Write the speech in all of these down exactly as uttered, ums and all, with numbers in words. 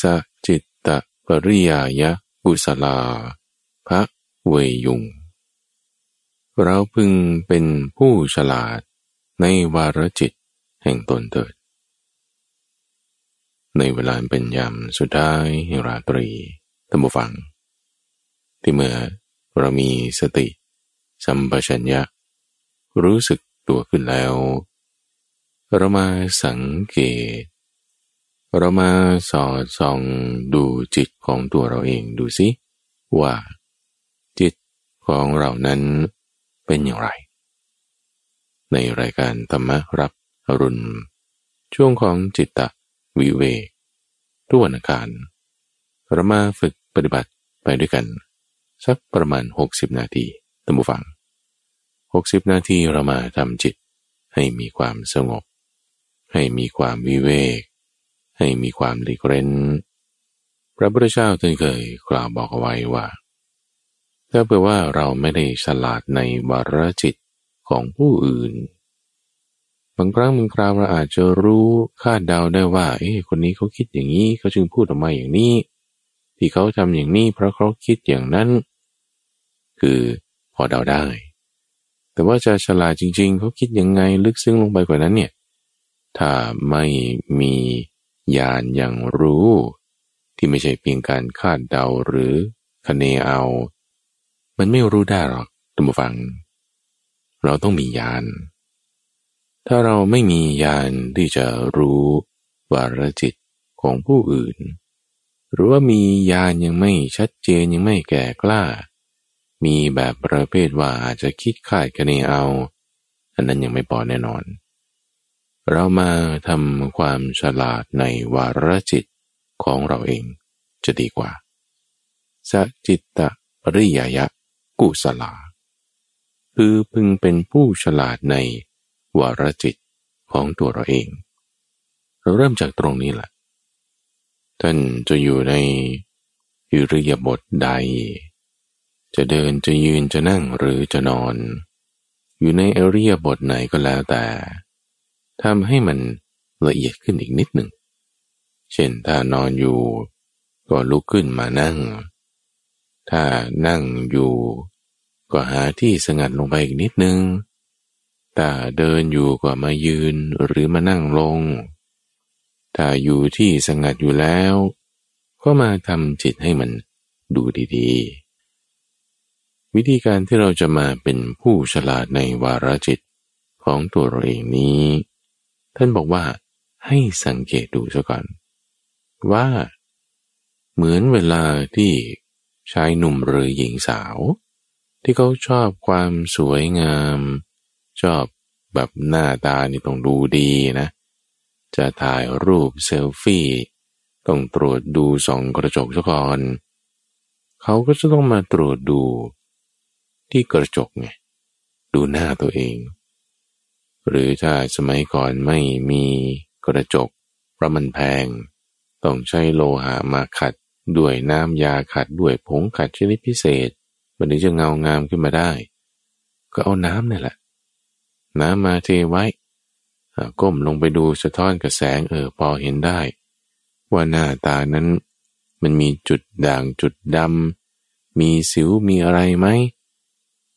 สจิตตปริยายะกุศลาภะเวยุงเราพึงเป็นผู้ฉลาดในวาระจิตแห่งตนเถิดในเวลาเป็นยามสุดท้ายแห่งราตรีท่านผู้ฟังที่เมื่อเรามีสติสัมปชัญญะรู้สึกตัวขึ้นแล้วเรามาสังเกตเรามาสอดส่องดูจิตของตัวเราเองดูสิว่าจิตของเรานั้นเป็นอย่างไรในรายการธรรมรับอรุณช่วงของจิตตวิเวกทุกวันอังคารเรามาฝึกปฏิบัติไปด้วยกันสักประมาณหกสิบนาทีท่านผู้ฟังหกสิบนาทีเรามาทำจิตให้มีความสงบให้มีความวิเวกให้มีความหลีกเร้นพระพุทธเจ้าท่านเคยกล่าวบอกเอาไว้ว่าถ้าเผื่อว่าเราไม่ได้ฉลาดในวาระจิตของผู้อื่นบางครั้งบางคราวเราอาจจะรู้คาดเดาได้ว่าเอ๊ะคนนี้เขาคิดอย่างนี้เขาจึงพูดออกมาอย่างนี้ที่เขาทำอย่างนี้เพราะเขาคิดอย่างนั้นคือพอเดาได้แต่ว่าจะฉลาดจริงๆเขาคิดยังไงลึกซึ้งลงไปกว่านั้นเนี่ยถ้าไม่มีญาณอย่างรู้ที่ไม่ใช่เพียงการคาดเดาหรือคะเนเอามันไม่รู้ได้หรอกท่านผู้ฟังเราต้องมีญาณถ้าเราไม่มีญาณที่จะรู้วาระจิตของผู้อื่นหรือว่ามีญาณยังไม่ชัดเจนยังไม่แก่กล้ามีแบบประเภทว่าอาจจะคิดคาดคะเนเอาอันนั้นยังไม่พอแน่นอนเรามาทำความฉลาดในวาระจิตของเราเองจะดีกว่าสจิตตปริยายะกุศลาคือพึงเป็นผู้ฉลาดในวาระจิตของตัวเราเองเราเริ่มจากตรงนี้แหละท่านจะอยู่ในอิริยาบถใดจะเดินจะยืนจะนั่งหรือจะนอนอยู่ในอิริยาบถไหนก็แล้วแต่ทำให้มันละเอียดขึ้นอีกนิดหนึ่งเช่นถ้านอนอยู่ก็ลุกขึ้นมานั่งถ้านั่งอยู่ก็หาที่สงัดลงไปอีกนิดนึงถ้าเดินอยู่ก็มายืนหรือมานั่งลงถ้าอยู่ที่สงัดอยู่แล้วก็มาทำจิตให้มันดูดีๆวิธีการที่เราจะมาเป็นผู้ฉลาดในวาระจิตของตัวเราเองนี้ท่านบอกว่าให้สังเกตดูซะก่อนว่าเหมือนเวลาที่ชายหนุ่มหรือหญิงสาวที่เขาชอบความสวยงามชอบแบบหน้าตานี่ต้องดูดีนะจะถ่ายรูปเซลฟี่ต้องตรวจดูส่องกระจกซะก่อนเขาก็จะต้องมาตรวจดูที่กระจกไงดูหน้าตัวเองหรือถ้าสมัยก่อนไม่มีกระจกเพราะมันแพงต้องใช้โลหะมาขัดด้วยน้ำยาขัดด้วยผงขัดชนิดพิเศษมันถึงจะเงางามขึ้นมาได้ก็เอาน้ำนี่แหละน้ำมาเทไว้ก้มลงไปดูสะท้อนกับแสงเออพอเห็นได้ว่าหน้าตานั้นมันมีจุดด่างจุดดำมีสิวมีอะไรไหม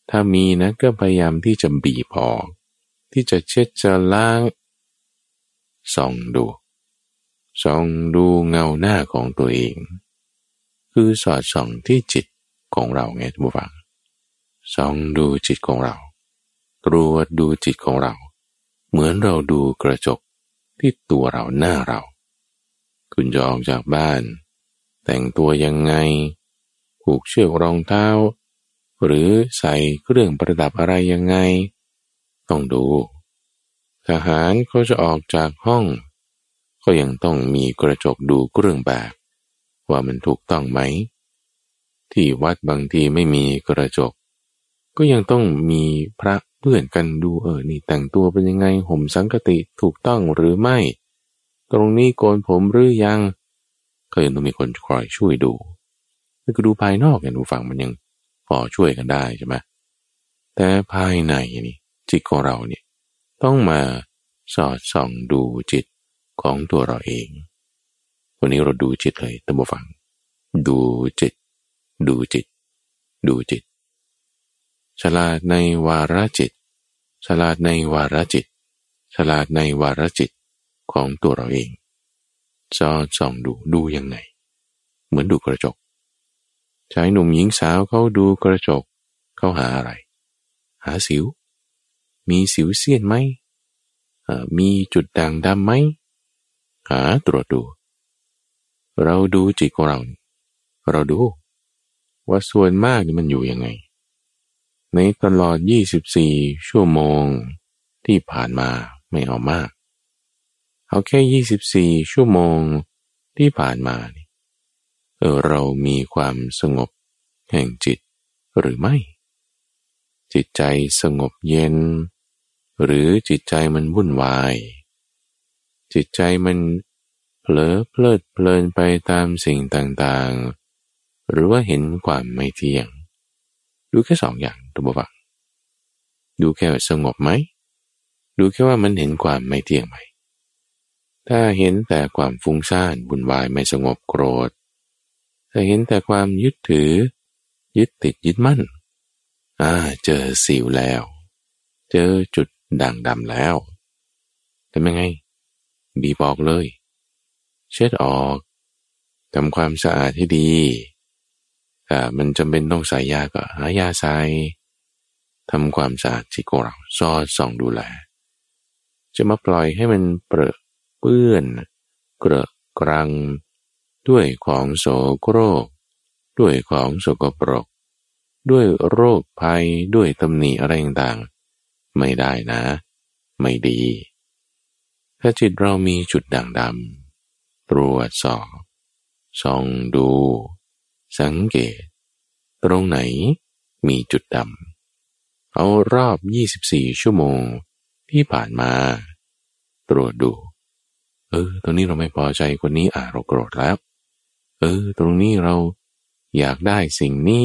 ถ้ามีนะก็พยายามที่จะบีบออกที่จะเช็ดจะล้างส่องดูส่องดูเงาหน้าของตัวเองคือสอดส่องที่จิตของเราไงท่านผู้ฟังส่องดูจิตของเราตรวจดูจิตของเราเหมือนเราดูกระจกที่ตัวเราหน้าเราคุณจะออกจากบ้านแต่งตัวยังไงผูกเชือกรองเท้าหรือใส่เครื่องประดับอะไรยังไงต้องดูทหารเขาจะออกจากห้องก็ยังต้องมีกระจกดูเครื่องแบบว่ามันถูกต้องไหมที่วัดบางทีไม่มีกระจกก็ยังต้องมีพระเพื่อนกันดูเออนี่แต่งตัวเป็นยังไงห่มสังฆติถูกต้องหรือไม่ตรงนี้โกนผมหรือยังก็ยังต้องมีคนคอยช่วยดูนี่ก็ดูภายนอกเนี่ยดูฝั่งมันยังพอช่วยกันได้ใช่ไหมแต่ภายในนี่จิตของเราเนี่ยต้องมาสอดส่องดูจิตของตัวเราเอง วันนี้เราดูจิตเลยท่านผู้ฟังดูจิตดูจิตดูจิตฉลาดในวาระจิตฉลาดในวาระจิตฉลาดในวาระจิตของตัวเราเองสอดส่องดูดูยังไงเหมือนดูกระจกชายหนุ่มหญิงสาวเขาดูกระจกเขาหาอะไรหาสิวมีสิวเสี้ยนไหมมีจุดด่างดำไหมหาตรวจดูเราดูจิตของเราเราดูว่าส่วนมากนี่มันอยู่ยังไงในตลอดยี่สิบสี่ชั่วโมงที่ผ่านมาไม่เอามากเอาแค่ยี่สิบสี่ชั่วโมงที่ผ่านมานี่เออเรามีความสงบแห่งจิตหรือไม่จิตใจสงบเย็นหรือจิตใจมันวุ่นวายจิตใจมันเผลอเพลิดเพลินไปตามสิ่งต่างๆหรือว่าเห็นความไม่เที่ยงดูแค่สองอย่างตัวบังดูแค่สงบไหมดูแค่ว่ามันเห็นความไม่เที่ยงไหมถ้าเห็นแต่ความฟุ้งซ่านวุ่นวายไม่สงบโกรธถ้าเห็นแต่ความยึดถือยึดติดยึดมั่นอ่าเจอสิวแล้วเจอจุดด่างดำแล้วทำยังไงบีบออกเลยเช็ดออกทำความสะอาดให้ดีแต่มันจำเป็นต้องใส่ยาก็หายาใส่ทำความสะอาดจิตของเราสอดส่องดูแลจะมาปล่อยให้มันเปรอะเปื้อนเกลอะกรังด้วยของโสโครกด้วยของสกปรกด้วยโรคภัยด้วยตำหนิอะไรต่างๆไม่ได้นะไม่ดีถ้าจิตเรามีจุดด่างดำตรวจสอบส่องดูสังเกตตรงไหนมีจุดดำเอารอบยี่สิบสี่ชั่วโมงที่ผ่านมาตรวจดูเออตรงนี้เราไม่พอใจคนนี้อ่ะเราโกรธแล้วเออตรงนี้เราอยากได้สิ่งนี้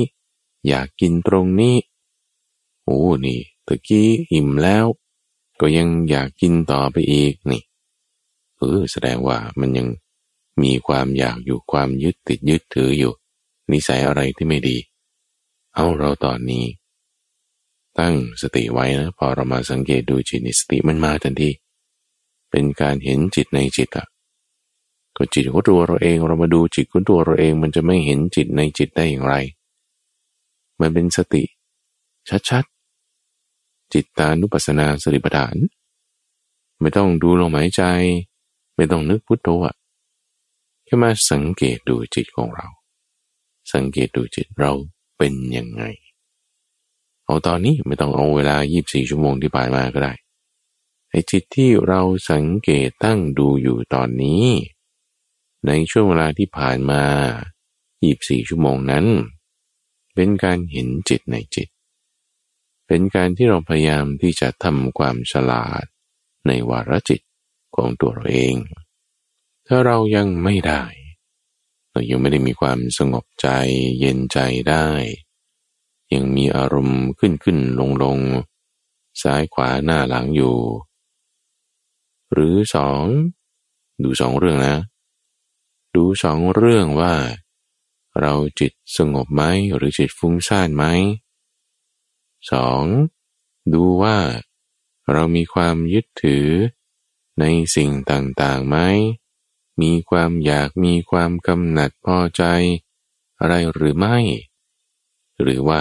อยากกินตรงนี้โอ้นี่ตะกี้อิ่มแล้วก็ยังอยากกินต่อไปอีกนี่เออแสดงว่ามันยังมีความอยากอยู่ความยึดติดยึดถืออยู่นิสัยอะไรที่ไม่ดีเอาเราตอนนี้ตั้งสติไว้นะพอเรามาสังเกตดูจิตนิสติมันมาทันทีเป็นการเห็นจิตในจิตอะก็จิตของตัวเราเองเรามาดูจิตของตัวเราเองมันจะไม่เห็นจิตในจิตได้อย่างไรมันเป็นสติชัดๆจิตตานุปัสสนาสติปัฏฐานไม่ต้องดูลมหายใจไม่ต้องนึกพุทโธอะแค่มาสังเกตดูจิตของเราสังเกตดูจิตเราเป็นยังไงเอาตอนนี้ไม่ต้องเอาเวลายี่สิบสี่ชั่วโมงที่ผ่านมาก็ได้ไอ้จิตที่เราสังเกตตั้งดูอยู่ตอนนี้ในช่วงเวลาที่ผ่านมายี่สิบสี่ชั่วโมงนั้นเป็นการเห็นจิตในจิตเป็นการที่เราพยายามที่จะทำความฉลาดในวาระจิตของตัวเราเองถ้าเรายังไม่ได้เรายังไม่ได้มีความสงบใจเย็นใจได้ยังมีอารมณ์ขึ้นขึ้นลงลงซ้ายขวาหน้าหลังอยู่หรือสองดูสองเรื่องนะดูสองเรื่องว่าเราจิตสงบไหมหรือจิตฟุ้งซ่านไหมสองดูว่าเรามีความยึดถือในสิ่งต่างๆไหมมีความอยากมีความกำหนัดพอใจอะไรหรือไม่หรือว่า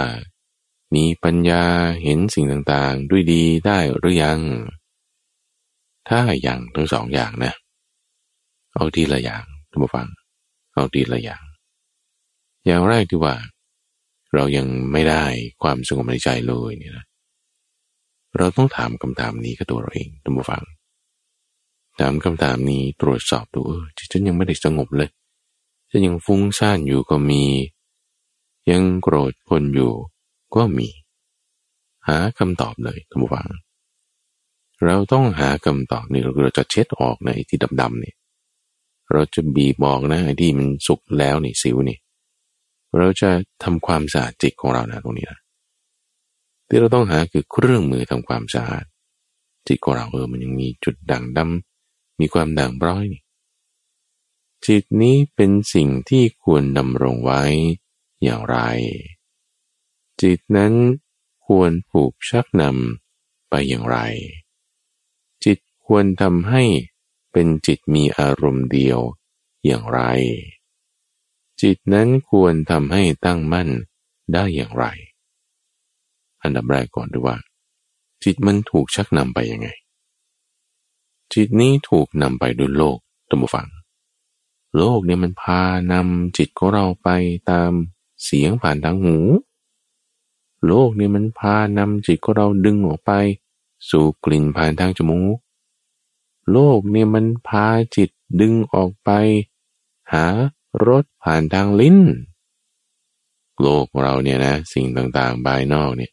มีปัญญาเห็นสิ่งต่างๆด้วยดีได้หรือยังถ้าอย่างทั้งสองอย่างนะเอาทีละอย่างท่านผู้ฟังเอาทีละอย่างอย่างแรกที่ว่าเรายังไม่ได้ความสงบในใจเลยเนี่ยนะเราต้องถามคำถามนี้กับตัวเราเองท่านผู้ฟังถามคำถามนี้ตรวจสอบดูเออจิตฉันยังไม่ได้สงบเลยฉันยังฟุ้งซ่านอยู่ก็มียังโกรธคนอยู่ก็มีหาคำตอบเลยท่านผู้ฟังเราต้องหาคำตอบนี่เราจะเช็ดออกนะไอ้ที่ดำๆนี่เราจะบีบบอกนะไอ้ที่มันสุกแล้วนี่สิวนี่เราจะทำความสะอาดจิตของเรานะตรงนี้นะที่เราต้องหาคือเครื่องมือทำความสะอาดจิตของเราเออมันยังมีจุดด่างดำมีความด่างพร้อยนี่ จิตนี้เป็นสิ่งที่ควรดำรงไว้อย่างไรจิตนั้นควรผูกชักนำไปอย่างไรจิตควรทำให้เป็นจิตมีอารมณ์เดียวอย่างไรจิตนั้นควรทำให้ตั้งมั่นได้อย่างไรอันดับแรกก่อนดูว่าจิตมันถูกชักนำไปยังไงจิตนี้ถูกนำไปด้วยโลกตามฝังโลกเนี่ยมันพานำจิตของเราไปตามเสียงผ่านทางหูโลกเนี่ยมันพานำจิตของเราดึงออกไปสู่กลิ่นผ่านทางจมูกโลกเนี่ยมันพาจิตดึงออกไปหารสผ่านทางลิ้นโลกเราเนี่ยนะสิ่งต่างๆภายนอกเนี่ย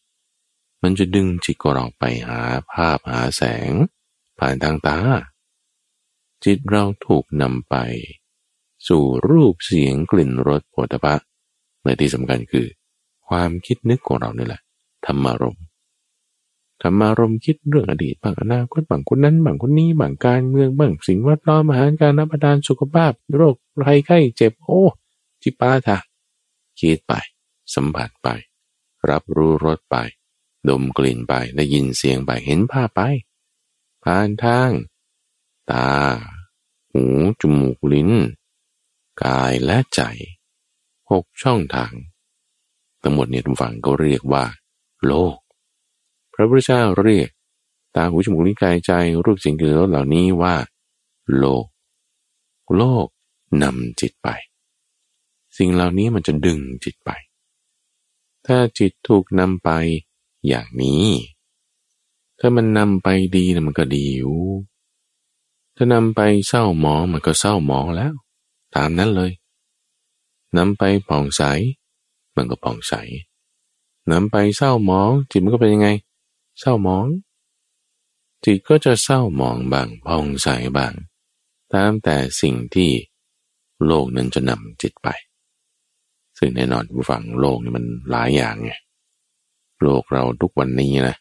มันจะดึงจิตของเราไปหาภาพหาแสงผ่านทางตาจิตเราถูกนำไปสู่รูปเสียงกลิ่นรสโผฏฐัพพะและที่สำคัญคือความคิดนึกของเราเนี่ยแหละธรรมารมณ์ธรรมารมณ์คิดเรื่องอดีตบ้างอนาคตบ้างคนนั้นบ้างคนนี้บ้างการเมืองบ้างสิ่งแวดล้อมอาหารการรับประทานสุขภาพโรคภัยไข้เจ็บโอ้จิปาถะคิดไปสัมผัสไปรับรู้รสไปดมกลิ่นไปได้ยินเสียงไปเห็นภาพไปผ่านทางตาหูจมูกลิ้นกายและใจหกช่องทางทั้งหมดเนี่ยทุกฝั่งก็เรียกว่าโลกพระพุทธเจ้าเรียกตาหูจมูกลิ้นกายใจรูปเสียงกลิ่นรสเหล่านี้ว่าโลกโลกนำจิตไปสิ่งเหล่านี้มันจะดึงจิตไปถ้าจิตถูกนำไปอย่างนี้ถ้ามันนำไปดีนะมันก็ดีอยู่ถ้านำไปเศร้าหมองมันก็เศร้าหมองแล้วตามนั้นเลยนำไปผ่องใสมันก็ผ่องใสนำไปเศร้าหมองจิตมันก็เป็นยังไงเศร้าหมองจิตก็จะเศร้าหมองบ้างผ่องใสบ้างตามแต่สิ่งที่โลกนั้นจะนำจิตไปซึ่งแน่นอนผู้ฟังโลกนี่มันหลายอย่างไงโลกเราทุกวันนี้นะ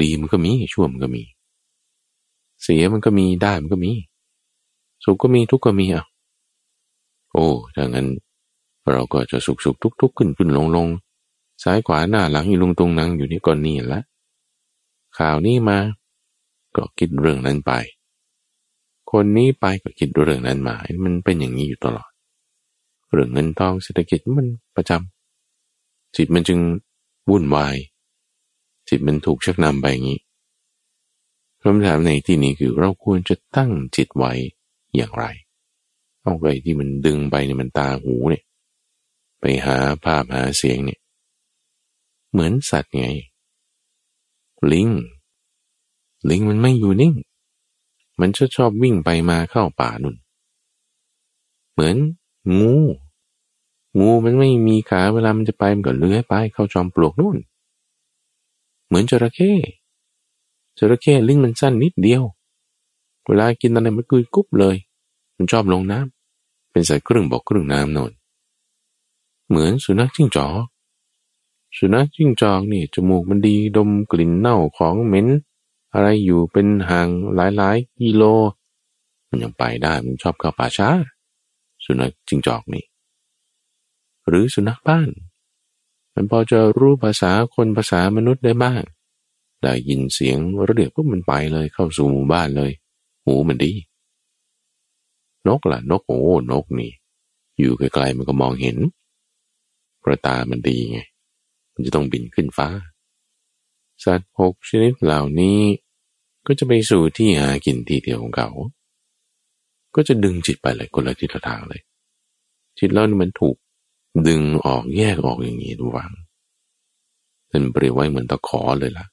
ดีมันก็มีชั่วมันก็มีเสียมันก็มีได้มันก็มีสุขก็มีทุกข์ก็มีอ่ะโอ้ถ้างั้นเราก็จะสุขสุขทุกทุกขึ้นขึ้นลงลงซ้ายขวาหน้าหลังอีลุงตุงนังอยู่นี่ก่อนนี่ละข่าวนี้มาก็คิดเรื่องนั้นไปคนนี้ไปก็คิดเรื่องนั้นมามันเป็นอย่างนี้อยู่ตลอดเรื่องเงินทองเศรษฐกิจมันประจำจิตมันจึงวุ่นวายจิตมันถูกชักนำไปอย่างนี้คำถามในที่นี้คือเราควรจะตั้งจิตไว้อย่างไรเอาไอ้ที่มันดึงไปเนี่ยมันตาหูเนี่ยไปหาภาพหาเสียงเนี่ยเหมือนสัตว์ไงลิงลิงมันไม่อยู่นิ่งมันชอบวิ่งไปมาเข้าป่านุ่นเหมือนงูงูมันไม่มีขาเวลามันจะไปมันก็เลื้อยไปเข้าจอมปลวกนู่นเหมือนจระเข้จระเข้ลิ้นมันสั้นนิดเดียวเวลากินอะไรมันกลืนกุ๊บเลยมันชอบลงน้ำเป็นสายครึ่งบกครึ่งน้ำนู่นเหมือนสุนัขจิ้งจอกสุนัขจิ้งจอกนี่จมูกมันดีดมกลิ่นเน่าของเหม็นอะไรอยู่เป็นห่างหลายๆกิโลมันยังไปได้มันชอบเข้าป่าช้าสุนัขจิ้งจอกนี่หรือสุนัขบ้านมันพอจะรู้ภาษาคนภาษามนุษย์ได้บ้างได้ยินเสียงเรียกปุ๊บมันไปเลยเข้าสู่หมู่บ้านเลยหูมันดีนกล่ะนกโอ้นกนี่อยู่ไกลๆมันก็มองเห็นเพราะตามันดีไงมันจะต้องบินขึ้นฟ้าสัตว์หกชนิดเหล่านี้ก็จะไปสู่ที่หากินที่เดียวของเขาก็จะดึงจิตไปเลยคนละทิศละทางเลยจิตเรานี่มันถูกดึงออกแยกออกอย่างนี้ทุกวันเป็นเปรียบไว้เหมือนตะขอเลยล่ะ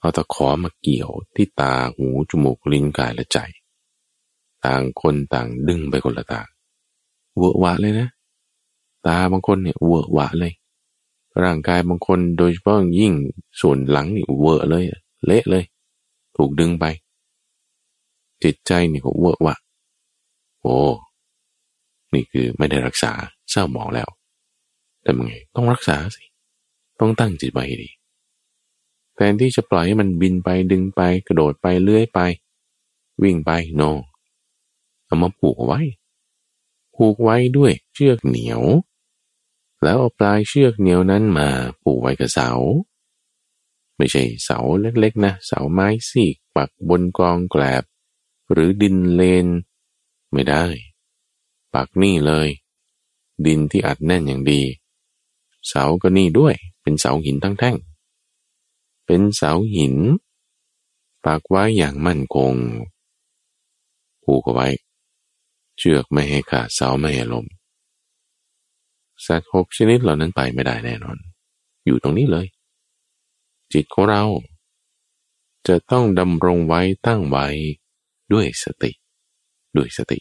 เอาตะขอมาเกี่ยวที่ตาหูจมูกลิ้นกายและใจต่างคนต่างดึงไปคนละทางเวอะหวะเลยนะตาบางคนเนี่ยเวอะหวะเลยร่างกายบางคนโดยเฉพาะยิ่งส่วนหลังนี่เวอะเลยเละเลยถูกดึงไปจิตใจนี่ก็เวอะหวะโอ้นี่คือไม่ได้รักษาเศร้าหมองแล้วแต่ยังไงต้องรักษาสิต้องตั้งจิตไว้ดีแทนที่จะปล่อยให้มันบินไปดึงไปกระโดดไปเลื้อยไปวิ่งไปโนเอามาผูกเอาไว้ ผูกไว้ด้วยเชือกเหนียวแล้วเอาปลายเชือกเหนียวนั้นมาผูกไว้กับเสาไม่ใช่เสาเล็กๆนะเสาไม้ซีกปักบนกองแกลบหรือดินเลนไม่ได้ปักนี่เลยดินที่อัดแน่นอย่างดีเสาก็นี่ด้วยเป็นเสาหินทั้งแท่งเป็นเสาหินปักไว้อย่างมั่นคงผูกเอาไว้เชือกไม่ให้ขาดเสาไม่ให้ล้มสัตว์หกชนิดเหล่านั้นไปไม่ได้แน่นอนอยู่ตรงนี้เลยจิตของเราจะต้องดำรงไว้ตั้งไว้ด้วยสติด้วยสติ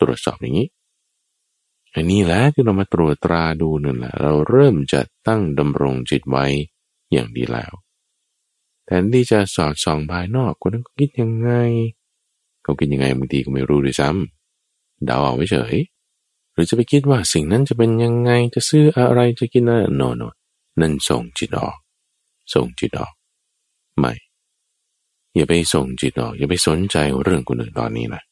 ตรวจสอบอย่างนี้อันนี้แหละที่เรามาตรวจตราดูนั่นแหละเราเริ่มจะตั้งดำรงจิตไว้อย่างดีแล้วแทนที่จะสอดส่องภายนอกคนนั้นเขาคิดยังไงเขาคิดยังไงบางทีก็ไม่รู้ด้วยซ้ำเดาเอาไว้เฉยหรือจะไปคิดว่าสิ่งนั้นจะเป็นยังไงจะซื้ออะไรจะกินอะไรโนโนนั่นส่งจิตออกส่งจิตออกไม่อย่าไปส่งจิตออกอย่าไปสนใจเรื่องคนอื่นตอนนี้นะ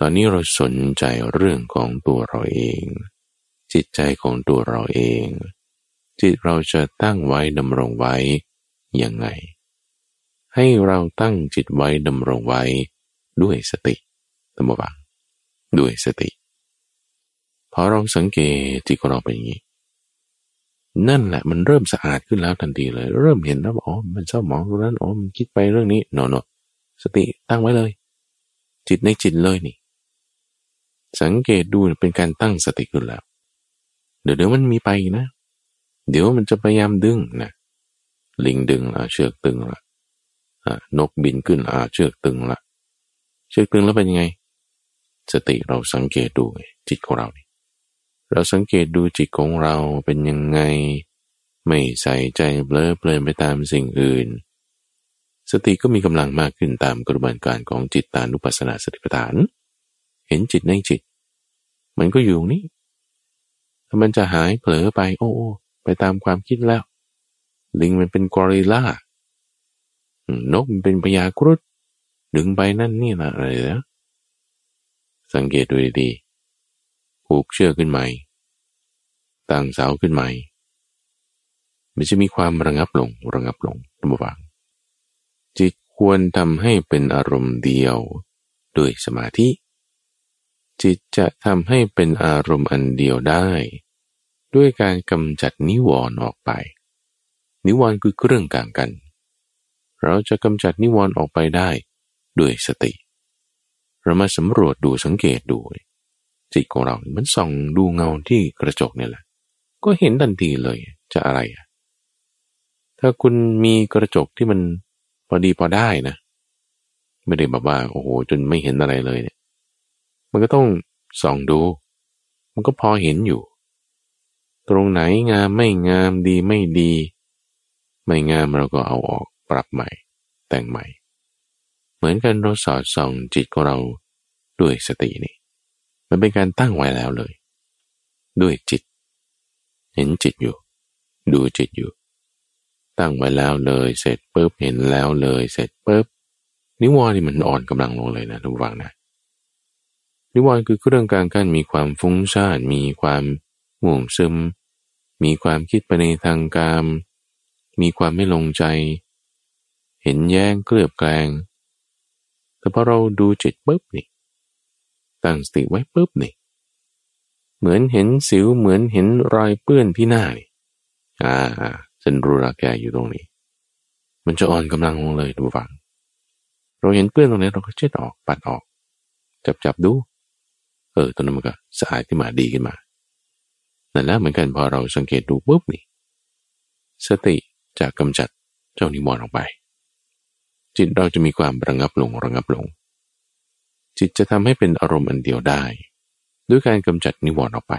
ตอนนี้เราสนใจเรื่องของตัวเราเองจิตใจของตัวเราเองจิตเราจะตั้งไว้ดำรงไว้ยังไงให้เราตั้งจิตไว้ดำรงไว้ด้วยสติตั้งบ่บังด้วยสติพอเราสังเกตจิตของเราเป็นอย่างนี้นั่นแหละมันเริ่มสะอาดขึ้นแล้วทันทีเลยเริ่มเห็นแล้วว่าอ๋อมันเศร้าหมองตรงนั้นอ๋อมันคิดไปเรื่องนี้โน่นสติตั้งไว้เลยจิตในจิตเลยนี่สังเกตดูเป็นการตั้งสติขึ้นแล้วเดี๋ยวเดี๋ยวมันมีไปนะเดี๋ยวมันจะพยายามดึงนะลิงดึงละเชือกตึงละนกบินขึ้นละเชือกตึงละเชือกตึงแล้วเป็นยังไงสติเราสังเกตดูจิตของเรานี่เราสังเกตดูจิตของเราเป็นยังไงไม่ใส่ใจเผลอเพลินไปตามสิ่งอื่นสติก็มีกำลังมากขึ้นตามกระบวนการของจิตตานุปัสสนาสติปัฏฐานเห็นจิตในจิตมันก็อยู่นี่ถ้ามันจะหายเผลอไปโอ้ไปตามความคิดแล้วลิงมันเป็นกอริลลานกมันเป็นพญากรุฑดึงไปนั่นนี่นะอะไรนะสังเกตดูดีๆผูกเชือกขึ้นใหม่ตั้งเสาขึ้นใหม่มันจะมีความระงับลงระงับลงระมัดระวังจิตควรทำให้เป็นอารมณ์เดียวด้วยสมาธิจิตจะทำให้เป็นอารมณ์อันเดียวได้ด้วยการกำจัดนิวรณ์ออกไปนิวรณ์คือเครื่องกลางกันเราจะกำจัดนิวรณ์ออกไปได้ด้วยสติเรามาสำรวจดูสังเกตดูจิตของเรามันส่องดูเงาที่กระจกเนี่ยแหละก็เห็นทันทีเลยจะอะไรอ่ะถ้าคุณมีกระจกที่มันพอดีพอได้นะไม่ได้แบบว่าโอ้โหจนไม่เห็นอะไรเลยเนี่ยมันก็ต้องส่องดูมันก็พอเห็นอยู่ตรงไหนงามไม่งามดีไม่ดีไม่งามเราก็เอาออกปรับใหม่แต่งใหม่เหมือนกันเราสอดส่องจิตของเราด้วยสตินี่มันเป็นการตั้งไว้แล้วเลยด้วยจิตเห็นจิตอยู่ดูจิตอยู่ตั้งไว้แล้วเลยเสร็จปุ๊บเห็นแล้วเลยเสร็จปุ๊บนิวรณ์นี่มันอ่อนกำลังลงเลยนะทุกฝั่งนะนิวรณ์คือเรื่องการกั้นมีความฟุ้งซ่านมีความง่วงซึมมีความคิดไปในทางกามมีความไม่ลงใจเห็นแย้งเคลือบแคลงแต่พอเราดูจิตปุ๊บนี่ตั้งสติไว้ปุ๊บนี่เหมือนเห็นสิวเหมือนเห็นรอยเปื้อนที่หน้านี่อ่าฉันรู้ละแกอยู่ตรงนี้มันจะอ่อนกำลังลงเลยทุกฝั่งเราเห็นเปื้อนตรงนี้เราก็เช็ดออกปัดออกจับจับดูเออตอนนั้นมันก็สะอาดขึ้นมาดีขึ้นมานั่นแหละเหมือนกันพอเราสังเกตดูปุ๊บนี่สติจะกำจัดเจ้านิวรณ์ออกไปจิตเราจะมีความระงับลงระงับลงจิตจะทำให้เป็นอารมณ์อันเดียวได้ด้วยการกำจัดนิวรณ์ออกไป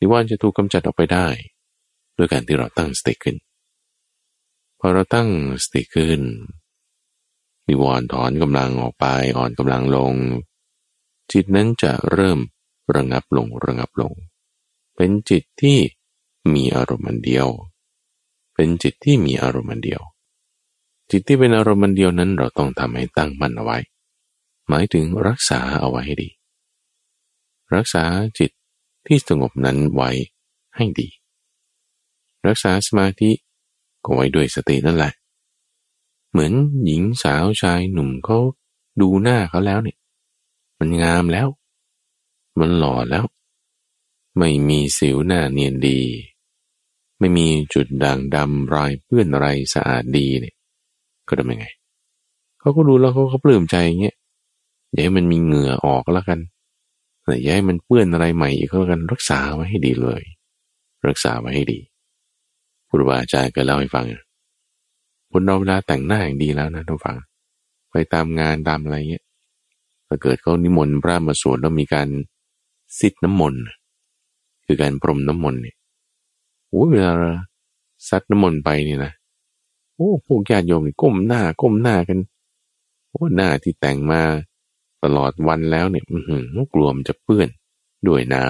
นิวรณ์จะถูกกำจัดออกไปได้ด้วยการที่เราตั้งสติขึ้นพอเราตั้งสติขึ้นนิวรณ์ถอนกำลังออกไปอ่อนกำลังลงจิตนั้นจะเริ่มระงับลงระงับลงเป็นจิตที่มีอารมณ์อันเดียวเป็นจิตที่มีอารมณ์อันเดียวจิตที่เป็นอารมณ์อันเดียวนั้นเราต้องทำให้ตั้งมั่นเอาไว้หมายถึงรักษาเอาไว้ให้ดี รักษาจิตที่สงบนั้นไว้ให้ดีรักษาสมาธิก็ไว้ด้วยสตินั่นแหละเหมือนหญิงสาวชายหนุ่มเขาดูหน้าเขาแล้วเนี่ยมันงามแล้วมันหล่อแล้วไม่มีสิวหน้าเนียนดีไม่มีจุดด่างดำรอยเปื้อนอะไรสะอาดดีเนี่ยก็ทำยังไงเขาก็ดูแล้วเขาเขาปลื้มใจอย่างเงี้ยอย่าให้มันมีเหงื่อออกก็แล้วกันอย่าให้มันเปื้อนอะไรใหม่อีกก็แล้วกันรักษาไว้ให้ดีเลยรักษาไว้ให้ดีครูบาอาจารย์ก็เล่าให้ฟังคนเราเวลาแต่งหน้าอย่างดีแล้วนะทุกฟังไปตามงานตามอะไรเงี้ยถ้าเกิดเขานิมนต์พระมาสวดแล้วมีการซิดน้ำมนต์คือการพรมน้ำมนต์เนี่ยโอ้เวลาซัดน้ำมนต์ไปเนี่ยนะโอ้พวกญาติโยมนี่ก้มหน้าก้มหน้ากันโอ้หน้าที่แต่งมาตลอดวันแล้วเนี่ยอื้อหือกลัวมันจะเปื้อนด้วยน้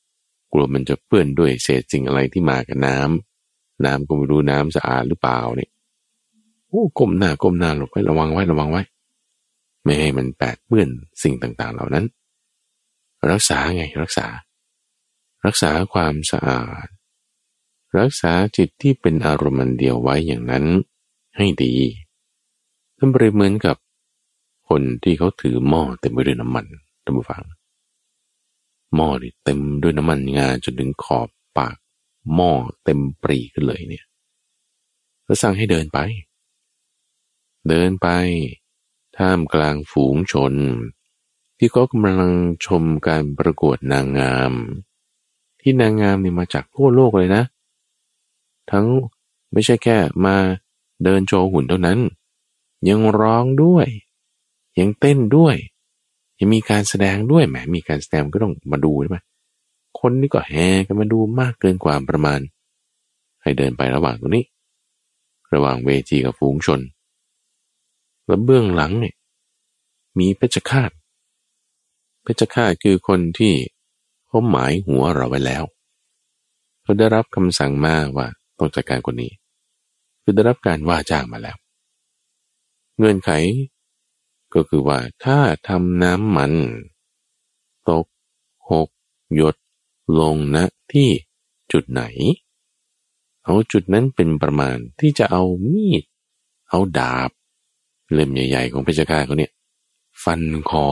ำกลัวมันจะเปื้อนด้วยเศษสิ่งอะไรที่มากับน้ำน้ำก็ไม่รู้น้ำสะอาดหรือเปล่าเนี่ยโอ้ก้มหน้าก้มหน้าหลบไว้ระวังไว้ระวังไว้ไม่ให้มันแปดเปื้อนสิ่งต่างๆเหล่านั้นรักษาไงรักษารักษาความสะอาดรักษาจิตที่เป็นอารมณ์เดียวไว้อย่างนั้นให้ดีท่านเปรียบเหมือนกับคนที่เขาถือหม้อเต็มไปด้วยน้ำมันท่านผู้ฟังหม้อนี่เต็มด้วยน้ำมันงาจนถึงขอบปากหม้อเต็มปรีขึ้นเลยเนี่ยแล้วสั่งให้เดินไปเดินไปท่ามกลางฝูงชนที่เขากำลังชมการประกวดนางงามที่นางงามนี่มาจากทั่วโลกเลยนะทั้งไม่ใช่แค่มาเดินโชว์หุ่นเท่านั้นยังร้องด้วยยังเต้นด้วยยังมีการแสดงด้วยแหมมีการแสดงก็ต้องมาดูใช่ไหมคนนี่ก็แห่กันมาดูมากเกินกว่าประมาณให้เดินไประหว่างตรงนี้ระหว่างเวทีกับฝูงชนและเบื้องหลังเนี่ยมีเพชฌฆาตเพชฌฆาตคือคนที่เขาหมายหัวเราไว้แล้วเขาได้รับคำสั่งมาว่าต้องจัดการคนนี้คือได้รับการว่าจ้างมาแล้วเงื่อนไขก็คือว่าถ้าทำน้ำมันตกหกหยดลงณที่จุดไหนเอาจุดนั้นเป็นประมาณที่จะเอามีดเอาดาบเล่มใหญ่ๆของเพชฌฆาตเขาเนี่ยฟันคอ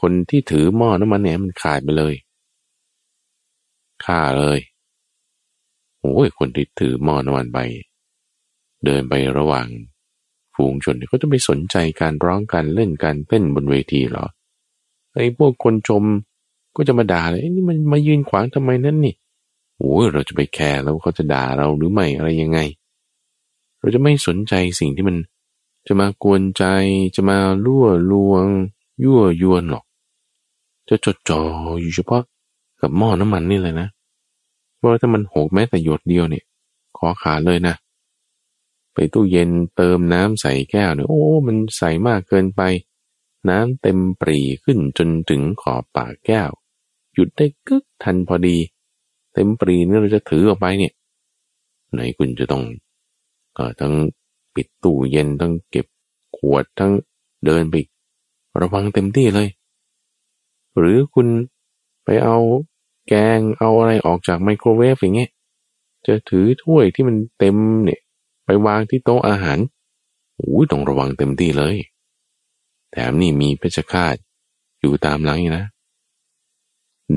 คนที่ถือหม้อน้ำมันเนี่ยมันขาดไปเลยฆ่าเลยโอ้ยคนที่ถือหม้อน้ำมันไปเดินไประหว่างฝูงชนเขาจะไปสนใจการร้องการเล่นการเต้นบนเวทีเหรอไอ้พวกคนชมก็จะมาด่าเลยนี่มันมายืนขวางทำไมนั่นนี่โอ้ยเราจะไปแคร์แล้วเขาจะด่าเราหรือไม่อะไรยังไงเราจะไม่สนใจสิ่งที่มันจะมากวนใจจะมาล่วลวงยั่วยวนหรอกจะจดจ่ออยู่เฉพาะกับหม้อน้ำมันนี่เลยนะว่าถ้ามันหกแม้แต่หยดเดียวเนี่ยขอขาเลยนะไปตู้เย็นเติมน้ำใส่แก้วเนี่ยโอ้มันใส่มากเกินไปน้ำเต็มปรีขึ้นจนถึงขอบปากแก้วหยุดได้กึกทันพอดีเต็มปรีนี่เราจะถือออกไปเนี่ยไหนคุณจะต้องก็ทั้งปิดตู้เย็นทั้งเก็บขวดทั้งเดินไประวังเต็มที่เลยหรือคุณไปเอาแกงเอาอะไรออกจากไมโครเวฟอย่างเงี้ยจะถือถ้วยที่มันเต็มเนี่ยไปวางที่โต๊ะอาหารโอ้ยต้องระวังเต็มที่เลยแถมนี่มีเพชฌฆาตอยู่ตามหลังนะ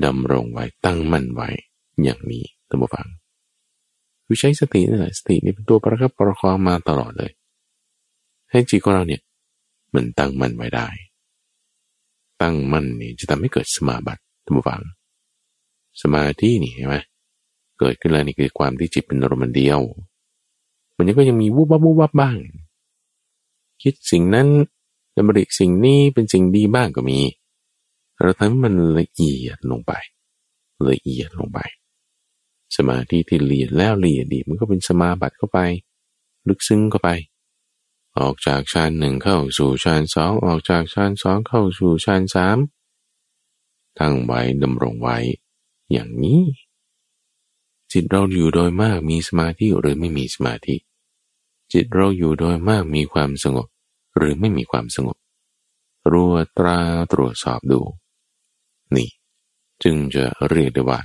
ดำรงไว้ตั้งมั่นไว้อย่างนี้ท่านผู้ฟังคือใช้สตินั่นแหละสตินี่เป็นตัวประคับประคองมาตลอดเลยให้จิตของเราเนี่ยมันตั้งมั่นไว้ได้ตั้งมั่นนี่จะทำให้เกิดสมาบัติท่านผู้ฟังสมาธินี่เห็นไหมเกิดขึ้นแล้วนี่คือความที่จิตเป็นอารมณ์เดียวมันก็ยังมีวูบวับวูบวับบ้างคิดสิ่งนั้นดำริสิ่งนี้เป็นสิ่งดีบ้างก็มีเราทำให้มันละเอียดลงไปละเอียดลงไปสมาธิที่ละเอียดแล้วละเอียดดีมันก็เป็นสมาบัติเข้าไปลึกซึ้งเข้าไปออกจากฌานหนึ่งเข้าสู่ฌานสองออกจากฌานสองเข้าสู่ฌานสามตั้งไว้ดำรงไว้อย่างนี้จิตเราอยู่โดยมากมีสมาธิหรือไม่มีสมาธิจิตเราอยู่โดยมากมีความสงบหรือไม่มีความสงบรัวตราตรวจสอบดูนี่ จึงจะเรียกได้ว่า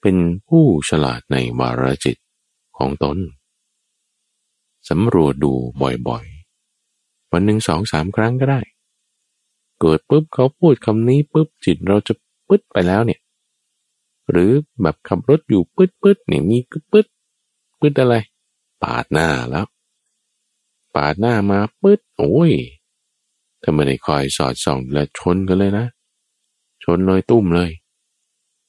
เป็นผู้ฉลาดในวาระจิตของตนสำรวจดูบ่อยๆวันหนึ่งสองสามครั้งก็ได้เกิดปุ๊บเขาพูดคำนี้ปุ๊บจิตเราจะปึ๊ดไปแล้วเนี่ยหรือแบบขับรถอยู่ปึ๊ดปึ๊ดเนี่ยมีก็ปึ๊ดปึ๊ดอะไรปาดหน้าแล้วปาดหน้ามาปึ๊ดโอ้ยถ้าไม่ได้คอยสอดส่องแล้วชนกันเลยนะชนเลยตุ้มเลย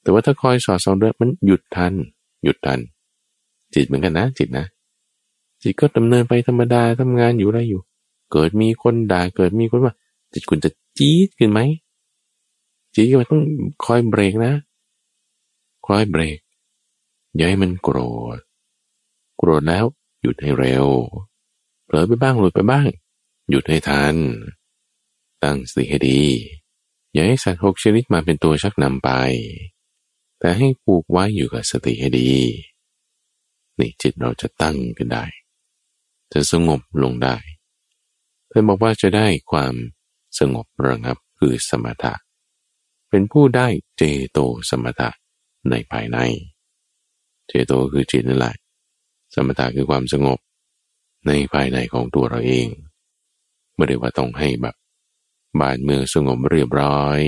แต่ว่าถ้าคอยสอดส่องด้วยมันหยุดทันหยุดทันจิตเหมือนกันนะจิตนะจิตก็ดำเนินไปธรรมดาทำงานอยู่อะไรอยู่เกิดมีคนด่าเกิดมีคนว่าจิตคุณจะจี๊ดขึ้นไหมจี๊ดมันต้องคอยเบรกนะคอยเบรกอย่าให้มันโกรธโกรธแล้วหยุดให้เร็วเผลอไปบ้างหลุดไปบ้างหยุดให้ทันตั้งสติให้ดีอย่าให้สัตว์หกชนิดมาเป็นตัวชักนำไปแต่ให้ผูกไว้อยู่กับสติให้ดีนี่จิตเราจะตั้งขึ้นได้จะสงบลงได้เพื่อบอกว่าจะได้ความสงบระงับคือสมถะเป็นผู้ได้เจโตสมถะในภายในเจโตคือจิตนั่นแหละสมถะคือความสงบในภายในของตัวเราเองไม่ได้ว่าต้องให้แบบบ้านเมืองสงบเรียบร้อย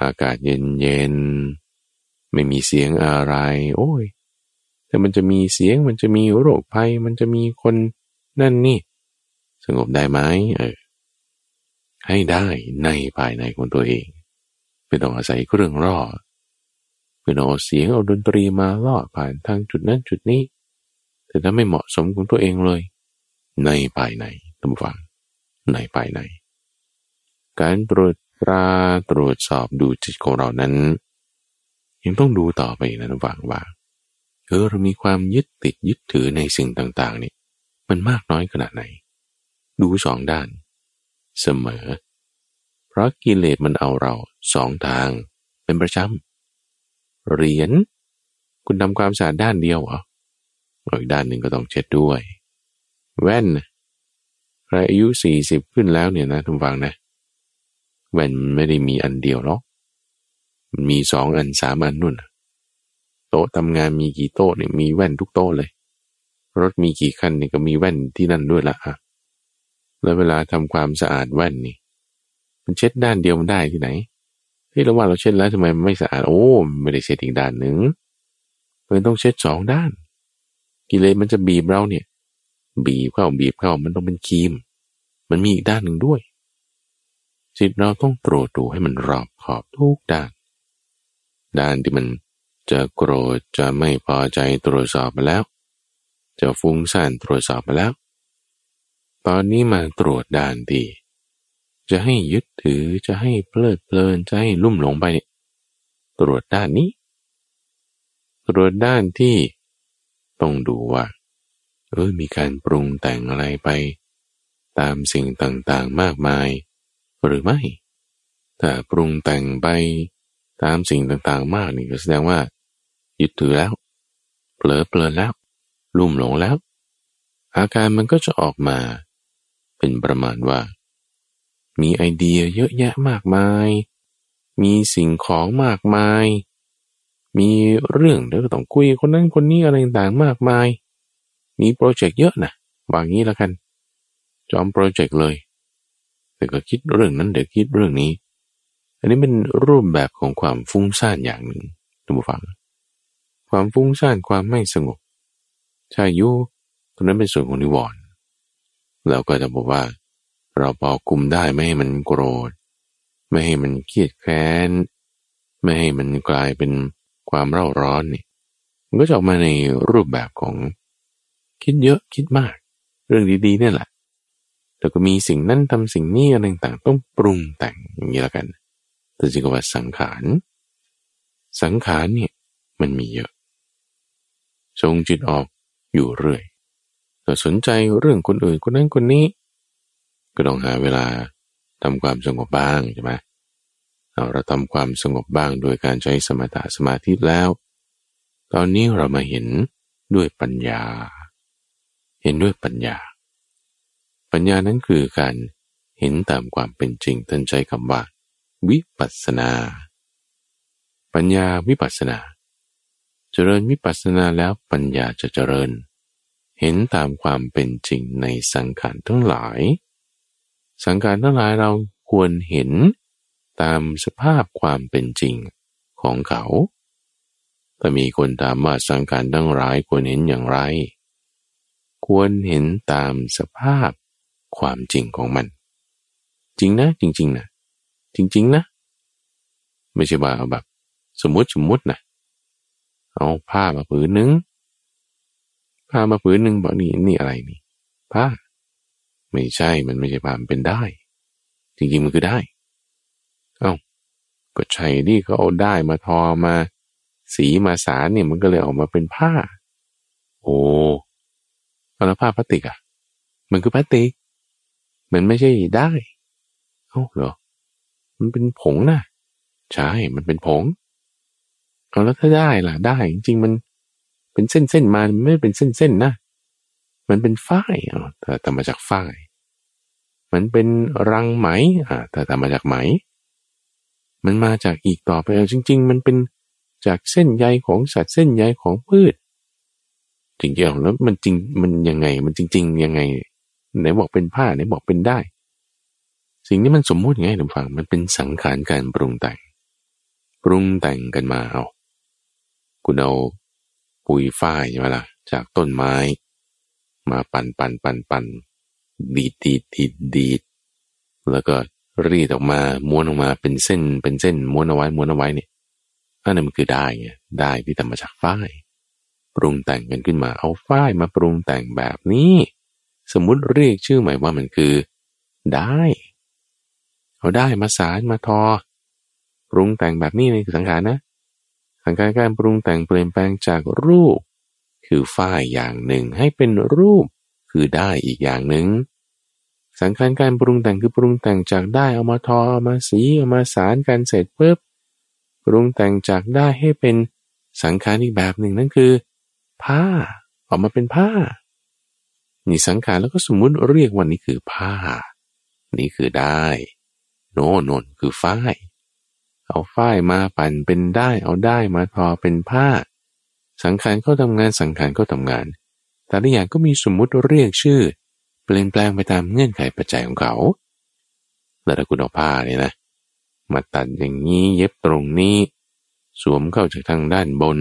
อากาศเย็นๆไม่มีเสียงอะไรโอ้ยแต่มันจะมีเสียงมันจะมีโรคภัยมันจะมีคนนั่นนี่สงบได้ไหมเออให้ได้ในภายในของตัวเองไม่ต้องอาศัยเครื่องล่อไม่ต้องเอาเสียงเอาดนตรีมาล่อผ่านทางจุดนั้นจุดนี้แต่ถ้าไม่เหมาะสมของตัวเองเลยในภายในตำฝังในภายในการตรวจตราตรวจสอบดูจิตของเรานั้นยังต้องดูต่อไปนะระหว่างว่าเออเรามีความยึดติดยึดถือในสิ่งต่างๆนี่มันมากน้อยขนาดไหนดูสองด้านเสมอเพราะกิเลสมันเอาเราสองทางเป็นประจำเหรียญคุณทำความสะอาดด้านเดียวเหรออีกด้านหนึ่งก็ต้องเช็ดด้วยแว่นใครอายุสี่สิบขึ้นแล้วเนี่ยนะทุกฟังนะแว่นไม่ได้มีอันเดียวหรอกมันมีสองอันสามอันนู่นโต๊ะทำงานมีกี่โต๊ะเนี่ยมีแว่นทุกโต๊ะเลยรถมีกี่คันเนี่ยก็มีแว่นที่นั่นด้วยละอ่ะแล้วเวลาทำความสะอาดแว่นนี่มันเช็ดด้านเดียวมันได้ที่ไหนที่เราว่าเราเช็ดแล้วทำไมมันไม่สะอาดโอ้ไม่ได้เช็ดอีกด้านหนึ่งมันต้องเช็ดสองด้านกิเลสมันจะบีบเราเนี่ยบีบเข้าบีบเข้ามันต้องเป็นครีมมันมีอีกด้านหนึ่งด้วยจิตเราต้องตรวจดูให้มันรอบขอบทุกด้านด้านที่มันจะโกรธจะไม่พอใจตรวจสอบมาแล้วจะฟุ้งซ่านตรวจสอบมาแล้วตอนนี้มาตรวจด้านดีจะให้ยึดถือจะให้เพลิดเพลินจะให้ลุ่มหลงไปเนี่ยตรวจด้านนี้ตรวจด้านที่ต้องดูว่าเออมีการปรุงแต่งอะไรไปตามสิ่งต่างๆมากมายหรือไม่ถ้าปรุงแต่งไปตามสิ่งต่างๆมากนี่ก็แสดงว่ายึดถือแล้วเผลอเพลินแล้วลุ่มหลงแล้วอาการมันก็จะออกมาเป็นประมาณว่ามีไอเดียเยอะแยะมากมายมีสิ่งของมากมายมีเรื่องเดี๋ยวก็ต้องคุยคนนั้นคนนี้อะไรต่างๆมากมายมีโปรเจกต์เยอะนะบางนี้ละกันจอมโปรเจกต์เลยแต่ก็คิดเรื่องนั้นเดี๋ยวคิดเรื่องนี้อันนี้เป็นรูปแบบของความฟุ้งซ่านอย่างหนึ่งท่านผู้ฟังความฟุ้งซ่านความไม่สงบใช่อยู่ตรงนั้นเป็นส่วนของนิวรณ์เราก็จะบอกว่าเราพอคุมได้ไม่ให้มันโกรธไม่ให้มันเครียดแค้นไม่ให้มันกลายเป็นความเร่าร้อนนี่มันก็จะออกมาในรูปแบบของคิดเยอะคิดมากเรื่องดีๆนี่แหละแต่ก็มีสิ่งนั้นทำสิ่งนี้อะไรต่างๆต้องปรุงแต่งอย่างนี้ละกันแต่จริงๆว่าสังขารสังขารเนี่ยมันมีเยอะทรงจิตออกอยู่เรื่อยแต่สนใจเรื่องคนอื่นคนนั้นคนนี้ก็ต้องหาเวลาทำความสงบบ้างใช่ไหมเราทำความสงบบ้างโดยการใช้สมถะสมาธิแล้วตอนนี้เรามาเห็นด้วยปัญญาเห็นด้วยปัญญาปัญญานั้นคือการเห็นตามความเป็นจริงท่านใช้คำว่าวิปัสสนา ปัญญาวิปัสสนาเจริญวิปัสสนาแล้วปัญญาจะเจริญเห็นตามความเป็นจริงในสังขารทั้งหลายสังขารทั้งหลายเราควรเห็นตามสภาพความเป็นจริงของเขาถ้ามีคนถามว่าสังขารทั้งหลายควรเห็นอย่างไรควรเห็นตามสภาพความจริงของมันจริงนะจริงๆนะจริงๆนะไม่ใช่ว่าแบบสมมติสมมตินะเอาผ้ามาผืนหนึ่งผ้ามาผืนหนึ่งบอกนี่นี่อะไรนี่ผ้าไม่ใช่มันไม่ใช่ผ้ามันเป็นได้จริงๆมันคือได้เอ้าก็ใช่ดิเขาเอาได้มาทอมาสีมาสารเนี่ยมันก็เลยออกมาเป็นผ้าโอ้แล้วผ้าพลาสติกอ่ะมันคือพลาสติกมันไม่ใช่ได้เอ้าเหรอมันเป็นผงนะใช่มันเป็นผงเอาแล้วถ้าได้ล่ะได้จริงๆมันเป็นเส้นๆมาไม่เป็นเส้นๆนะมันเป็นฝ้ายอ่ะถ้าทำมาจากฝ้ายมันเป็นรังไหมอ่ะถ้าทำมาจากไหมมันมาจากอีกต่อไปเอาจริงๆมันเป็นจากเส้นใยของสัตว์เส้นใยของพืชจริงๆแล้วมันจริงมันยังไงมันจริงๆยังไงไหนบอกเป็นผ้าไหนบอกเป็นได้สิ่งนี้มันสมมุติไงท่านฟังมันเป็นสังขารการปรุงแต่งปรุงแต่งกันมาเอาคุณเอาปุ๋ยฝ้ายใช่ไหมล่ะจากต้นไม้มาปั่นปั่นปั่นปั่นดีดดีดดีดดีดแล้วก็รีดออกมาม้วนออกมาเป็นเส้นเป็นเส้นม้วนเอาไว้ม้วนเอาไว้เนี่ยนั่นมันคือได้ไงได้ที่ทำมาจากฝ้ายปรุงแต่งกันขึ้นมาเอาฝ้ายมาปรุงแต่งแบบนี้สมมุติเรียกชื่อใหม่ว่ามันคือได้เอาได้มาสารมาทอปรุงแต่งแบบนี้นี่คือสังขารนะสังขารการปรุงแต่งเปลี่ยนแปลงจากรูปคือฝ้ายอย่างหนึ่งให้เป็นรูปคือได้อีกอย่างหนึ่งสังขารการปรุงแต่งคือปรุงแต่งจากได้เอามาทอเอามาสีเอามาสารกันเสร็จปุ๊บปรุงแต่งจากได้ให้เป็นสังขารอีกแบบหนึ่งนั่นคือผ้าออกมาเป็นผ้านี่สังขารแล้วก็สมมุติเรียกวันนี้คือผ้านี่คือได้โน่นโน่นคือฝ้ายเอาฝ้ายมาปั่นเป็นได้เอาได้มาทอเป็นผ้าสังขารเขาทำงานสังขารเขาทำงานแต่ละอย่างก็มีสมมุติเรียกชื่อเปลี่ยนแปลงไปตามเงื่อนไขปัจจัยของเขาแล้วถ้าคุณเอาผ้าเนี่ยนะมาตัดอย่างนี้เย็บตรงนี้สวมเข้าจากทางด้านบน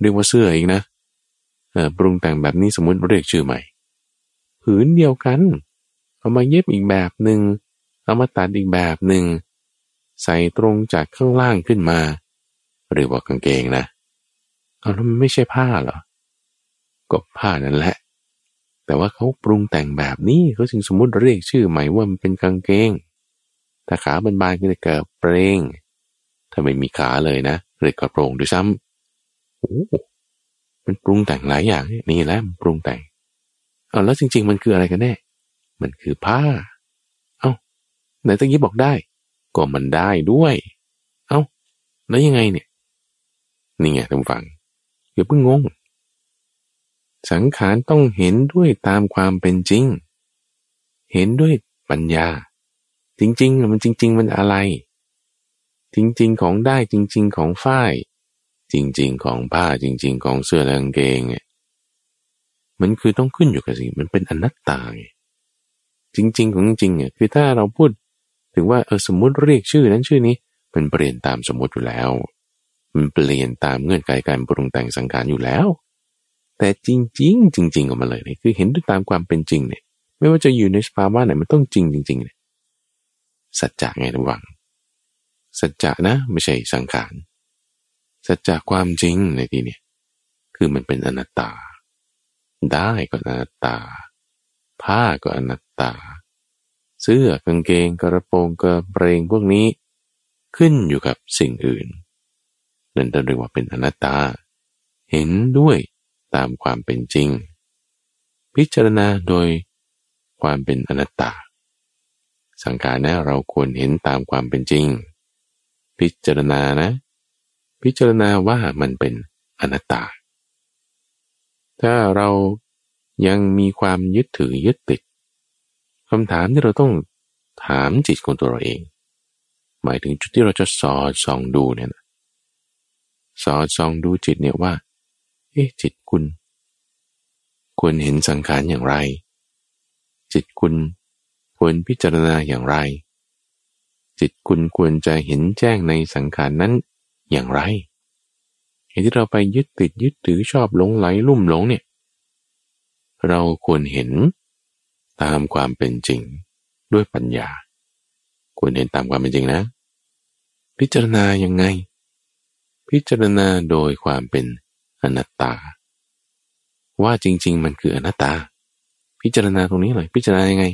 เรียกว่าเสื้ออีกนะเออปรุงแต่งแบบนี้สมมุติเรียกชื่อใหม่ผืนเดียวกันเอามาเย็บอีกแบบหนึ่งเอามาตัดอีกแบบหนึ่งใส่ตรงจากข้างล่างขึ้นมาหรือว่ากางเกงนะเอาแล้วมันไม่ใช่ผ้าเหรอก็ผ้านั่นแหละแต่ว่าเขาปรุงแต่งแบบนี้เขาจึงสมมุติเรียกชื่อใหม่ว่ามันเป็นกางเกงถ้าขาบานๆก็จะเกิดเปรงถ้าไม่มีขาเลยนะเรียกกระโปรงด้วยซ้ำโอ้มันปรุงแต่งหลายอย่างนี่แหละมันปรุงแต่งเอาแล้วจริงๆมันคืออะไรกันแน่มันคือผ้าเอ้าไหนตะกี้บอกได้ก็มันได้ด้วยเอ้าแล้วยังไงเนี่ยนี่ไงท่านฟังอย่าเพิ่งงงสังขารต้องเห็นด้วยตามความเป็นจริงเห็นด้วยปัญญาจริงๆมันจริงๆมันอะไรจริงๆของได้จริงๆของฝ้ายจริงๆของผ้าจริงๆของเสื้อและกางเกงเนี่ยมันคือต้องขึ้นอยู่กับสิ่งมันเป็นอนัตตาจริงๆของจริงๆเนี่ยคือถ้าเราพูดถึงว่าเออสมมุติเรียกชื่อนั้นชื่อนี้มันเปลี่ยนตามสมมุติอยู่แล้วมันเปลี่ยนตามเงื่อนไขการปรุงแต่งสังขารอยู่แล้วแต่จริงๆจริงๆของมันเลยเนี่ยคือเห็นด้วยตามความเป็นจริงเนี่ยไม่ว่าจะอยู่ในสภาวะไหนมันต้องจริงจริงๆเนี่ยสัจจะไงระวังสัจจะนะไม่ใช่สังขารสัจจะความจริงในที่นี้คือมันเป็นอนัตตาได้ก็อนัตตาผ้าก็อนัตตาเสื้อกางเกงกระโปรงกระเปรงพวกนี้ขึ้นอยู่กับสิ่งอื่นนั่นเรียกว่าเป็นอนัตตาเห็นด้วยตามความเป็นจริงพิจารณาโดยความเป็นอนัตตาสังขารนะเราควรเห็นตามความเป็นจริงพิจารณานะพิจารณาว่ามันเป็นอนัตตาถ้าเรายังมีความยึดถือยึดติดคำถามที่เราต้องถามจิตของตัวเราเองหมายถึงจุดที่เราจะสอดส่องดูเนี่ยนะ สอดส่องดูจิตเนี่ยว่าเอ๊ะจิตคุณควรเห็นสังขารอย่างไรจิตคุณควรพิจารณาอย่างไรจิตคุณควรจะเห็นแจ้งในสังขารนั้นอย่างไรไอ้ที่เราไปยึดติดยึดถือชอบหลงไหลลุ่มหลงเนี่ยเราควรเห็นตามความเป็นจริงด้วยปัญญาควรเห็นตามความเป็นจริงนะพิจารณายังไงพิจารณาโดยความเป็นอนัตตาว่าจริงๆมันคืออนัตตาพิจารณาตรงนี้หน่อยพิจารณายังไง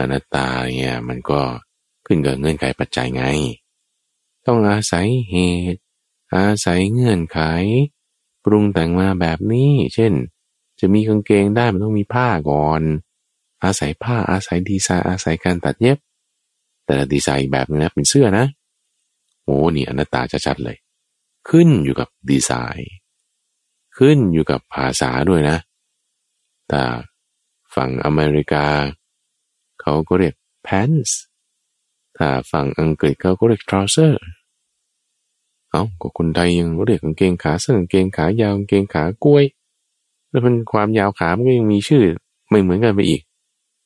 อนัตตาเนี่ยมันก็ขึ้นกับเงื่อนไขปัจจัยไงต้องอาศัยเหตุอาศัยเงื่อนไขปรุงแต่งมาแบบนี้เช่นจะมีกางเกงได้มันต้องมีผ้าก่อนอาศัยผ้าอาศัยดีไซน์อาศัยการตัดเย็บแต่ละดีไซน์แบบนึงนะเป็นเสื้อนะโอ้นี่อนัตตาชัดๆเลยขึ้นอยู่กับดีไซน์ขึ้นอยู่กับภาษาด้วยนะแต่ฝั่งอเมริกาเขาก็เรียก pants ถ้าฝั่งอังกฤษเขาก็เรียก trouser เอ้าก็คนไทยยังเรียกกางเกงขาสั้นกางเกงขายาวกางเกงขากล้วยแล้วมันความยาวขามันก็ยังมีชื่อไม่เหมือนกันไปอีก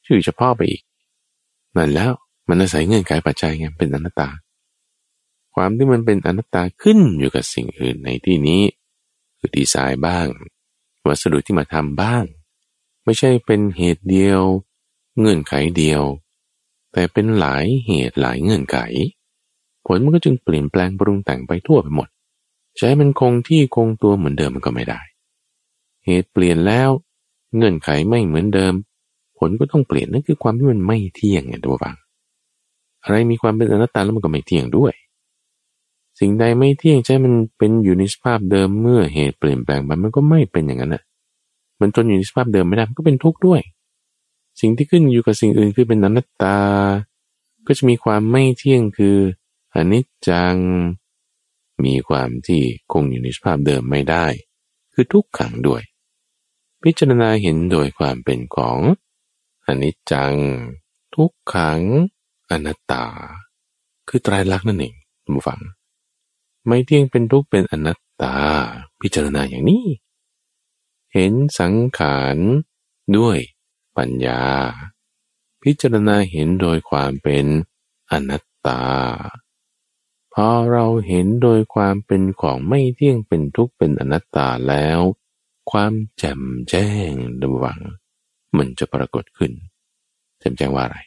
ชื่อเฉพาะไปอีกนั่นแล้วมันอาศัยเงื่อนไขปัจจัยไงเป็นอนัตตาความที่มันเป็นอนัตตาขึ้นอยู่กับสิ่งอื่นในที่นี้คือดีไซน์บ้างวัสดุที่มาทำบ้างไม่ใช่เป็นเหตุเดียวเงื่อนไขเดียวแต่เป็นหลายเหตุหลายเงื่อนไขผลมันก็จึงเปลี่ยนแปลงปรุงแต่งไปทั่วไปหมดใช้มันคงที่คงตัวเหมือนเดิมมันก็ไม่ได้เหตุเปลี่ยนแล้วเงื่อนไขไม่เหมือนเดิมผลก็ต้องเปลี่ยนนั่นคือความที่มันไม่เที่ยงไงตัวฟังอะไรมีความเป็นอนัตตาแล้วมันก็ไม่เที่ยงด้วยสิ่งใดไม่เที่ยงใช่มันเป็นอยู่ในสภาพเดิมเมื่อเหตุเปลี่ยนแปลงไปมันก็ไม่เป็นอย่างนั้นน่ะมันจนอยู่ในสภาพเดิมไม่ได้มันก็เป็นทุกข์ด้วยสิ่งที่ขึ้นอยู่กับสิ่งอื่นคือเป็นอนัตตาก็จะมีความไม่เที่ยงคืออนิจจังมีความที่คงอยู่ในสภาพเดิมไม่ได้คือทุกขังด้วยพิจารณาเห็นโดยความเป็นของอนิจจังทุกขังอนัตตาคือไตรลักษณ์นั่นเองท่านผู้ฟังไม่เที่ยงเป็นทุกข์เป็นอนัตตาพิจารณาอย่างนี้เห็นสังขารด้วยปัญญาพิจารณาเห็นโดยความเป็นอนัตตาพอเราเห็นโดยความเป็นของไม่เที่ยงเป็นทุกข์เป็นอนัตตาแล้วความแจ่มแจ้งระหว่างมันจะปรากฏขึ้นแจ่มแจ้งว่าอะไร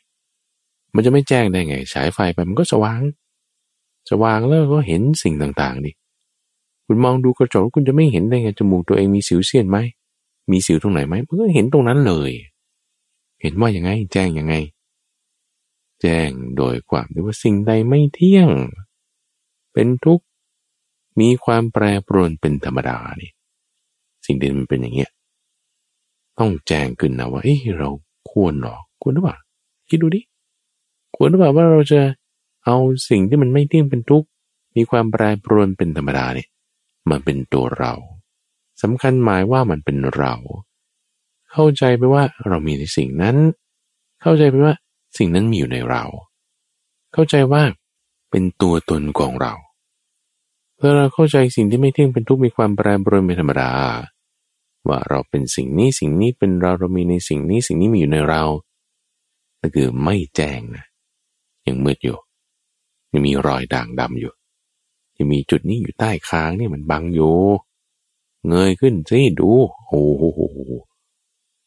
มันจะไม่แจ้งได้ไงฉายไฟไปมันก็สว่างสว่างแล้วก็เห็นสิ่งต่างๆดิคุณมองดูกระจกคุณจะไม่เห็นได้ไงจมูกตัวเองมีสิวเสี้ยนไหมมีสิวตรงไหนไหมมันก็เห็นตรงนั้นเลยเห็นว่ายังไงแจ้งยังไงแจ้งโดยความที่ว่าสิ่งใดไม่เที่ยงเป็นทุกข์มีความแปรปรวนเป็นธรรมดานี่สิ่งใดมันเป็นอย่างเงี้ยต้องแจ้งขึ้นนะว่าเอ้ยเราควรหรอควรหรือเปล่าคิดดูดิควรหรือเปล่าว่าเราจะเอาสิ่งที่มันไม่เที่ยงเป็นทุกข์มีความแปรปรวนเป็นธรรมดานี่มาเป็นตัวเราสำคัญหมายว่ามันเป็นเราเข้าใจไปว่าเรามีในสิ่งนั้นเข้าใจไปว่าสิ่งนั้นมีอยู่ในเราเข้าใจว่าเป็นตัวตนของเราเมื่อเราเข้าใจสิ่งที่ไม่เที่ยงเป็นทุกข์มีความแปรปรวนเป็นธรรมดาว่าเราเป็นสิ่งนี้สิ่งนี้เป็นเราเรามีในสิ่งนี้สิ่งนี้มีอยู่ในเรานั่นคือไม่แจ้งนะยังมืดอยู่ยังมีรอยด่างดำอยู่ยังมีจุดนี้อยู่ใต้คางนี่มันบังอยู่เงยขึ้นสิดูโอ้โห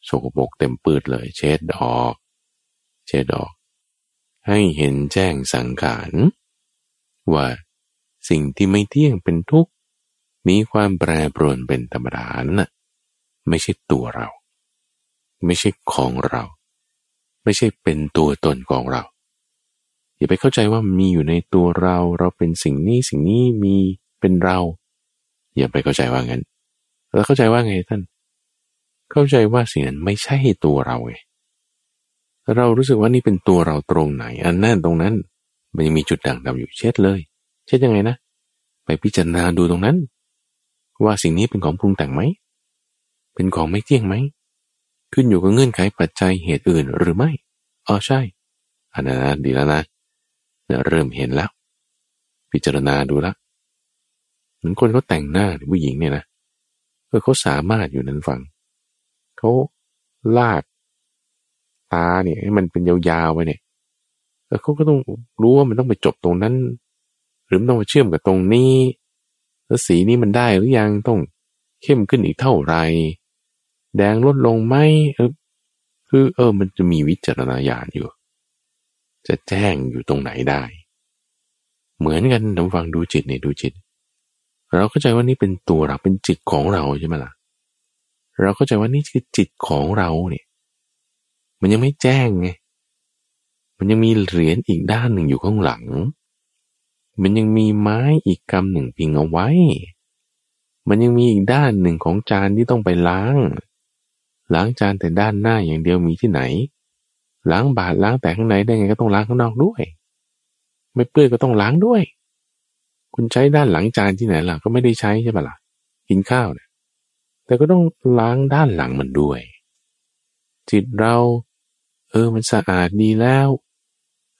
สกปรกเต็มปื้ดเลยเช็ดออกเช็ดออกให้เห็นแจ้งสังขารว่าสิ่งที่ไม่เที่ยงเป็นทุกข์มีความแปรปรวนเป็นธรรมดาน่ะไม่ใช่ตัวเราไม่ใช่ของเราไม่ใช่เป็นตัวตนของเราอย่าไปเข้าใจว่ามีอยู่ในตัวเราเราเป็นสิ่งนี้สิ่งนี้มีเป็นเราอย่าไปเข้าใจว่างั้นแล้วเข้าใจว่าไงท่านเข้าใจว่าสิ่งนั้นไม่ใช่ตัวเราไงเรารู้สึกว่านี่เป็นตัวเราตรงไหนอันนั้นตรงนั้นมันยังมีจุดด่างดำอยู่เช็ดเลยเช็ดยังไงนะไปพิจารณาดูตรงนั้นว่าสิ่งนี้เป็นของปรุงแต่งไหมเป็นของไม่เที่ยงไหมขึ้นอยู่กับเงื่อนไขปัจจัยเหตุอื่นหรือไม่อ๋อใช่อันนั้นดีแล้วนะเริ่มเห็นแล้วพิจารณาดูแล้ว เหมือนคนเขาแต่งหน้าหรือผู้หญิงเนี่ยนะเออเขาสามารถอยู่นั้นฟังเขาลากตาเนี่ยให้มันเป็นยาวๆไปเนี่ยเออเขาก็ต้องรู้ว่ามันต้องไปจบตรงนั้นหรือมันต้องไปเชื่อมกับตรงนี้แล้วสีนี้มันได้หรือยังต้องเข้มขึ้นอีกเท่าไหร่แดงลดลงไหมเออคือเออมันจะมีวิจารณญาณอยู่จะแจ้งอยู่ตรงไหนได้เหมือนกันน้องฟังดูจิตเนี่ยดูจิตเราเข้าใจว่านี่เป็นตัวเราเป็นจิตของเราใช่ไหมล่ะเราเข้าใจว่านี่คือจิตของเราเนี่ยมันยังไม่แจ้งไงมันยังมีเหรียญอีกด้านหนึ่งอยู่ข้างหลังมันยังมีไม้อีกกำหนึ่งพิงเอาไว้มันยังมีอีกด้านหนึ่งของจานที่ต้องไปล้างล้างจานแต่ด้านหน้าอย่างเดียวมีที่ไหนล้างบาตรล้างแต่ข้างในได้ไงก็ต้องล้างข้างนอกด้วยไม่เปื้อนก็ต้องล้างด้วยคุณใช้ด้านหลังจานที่ไหนล่ะก็ไม่ได้ใช้ใช่ป่ะล่ะกินข้าวเนี่ยแต่ก็ต้องล้างด้านหลังมันด้วยจิตเราเออมันสะอาดดีแล้ว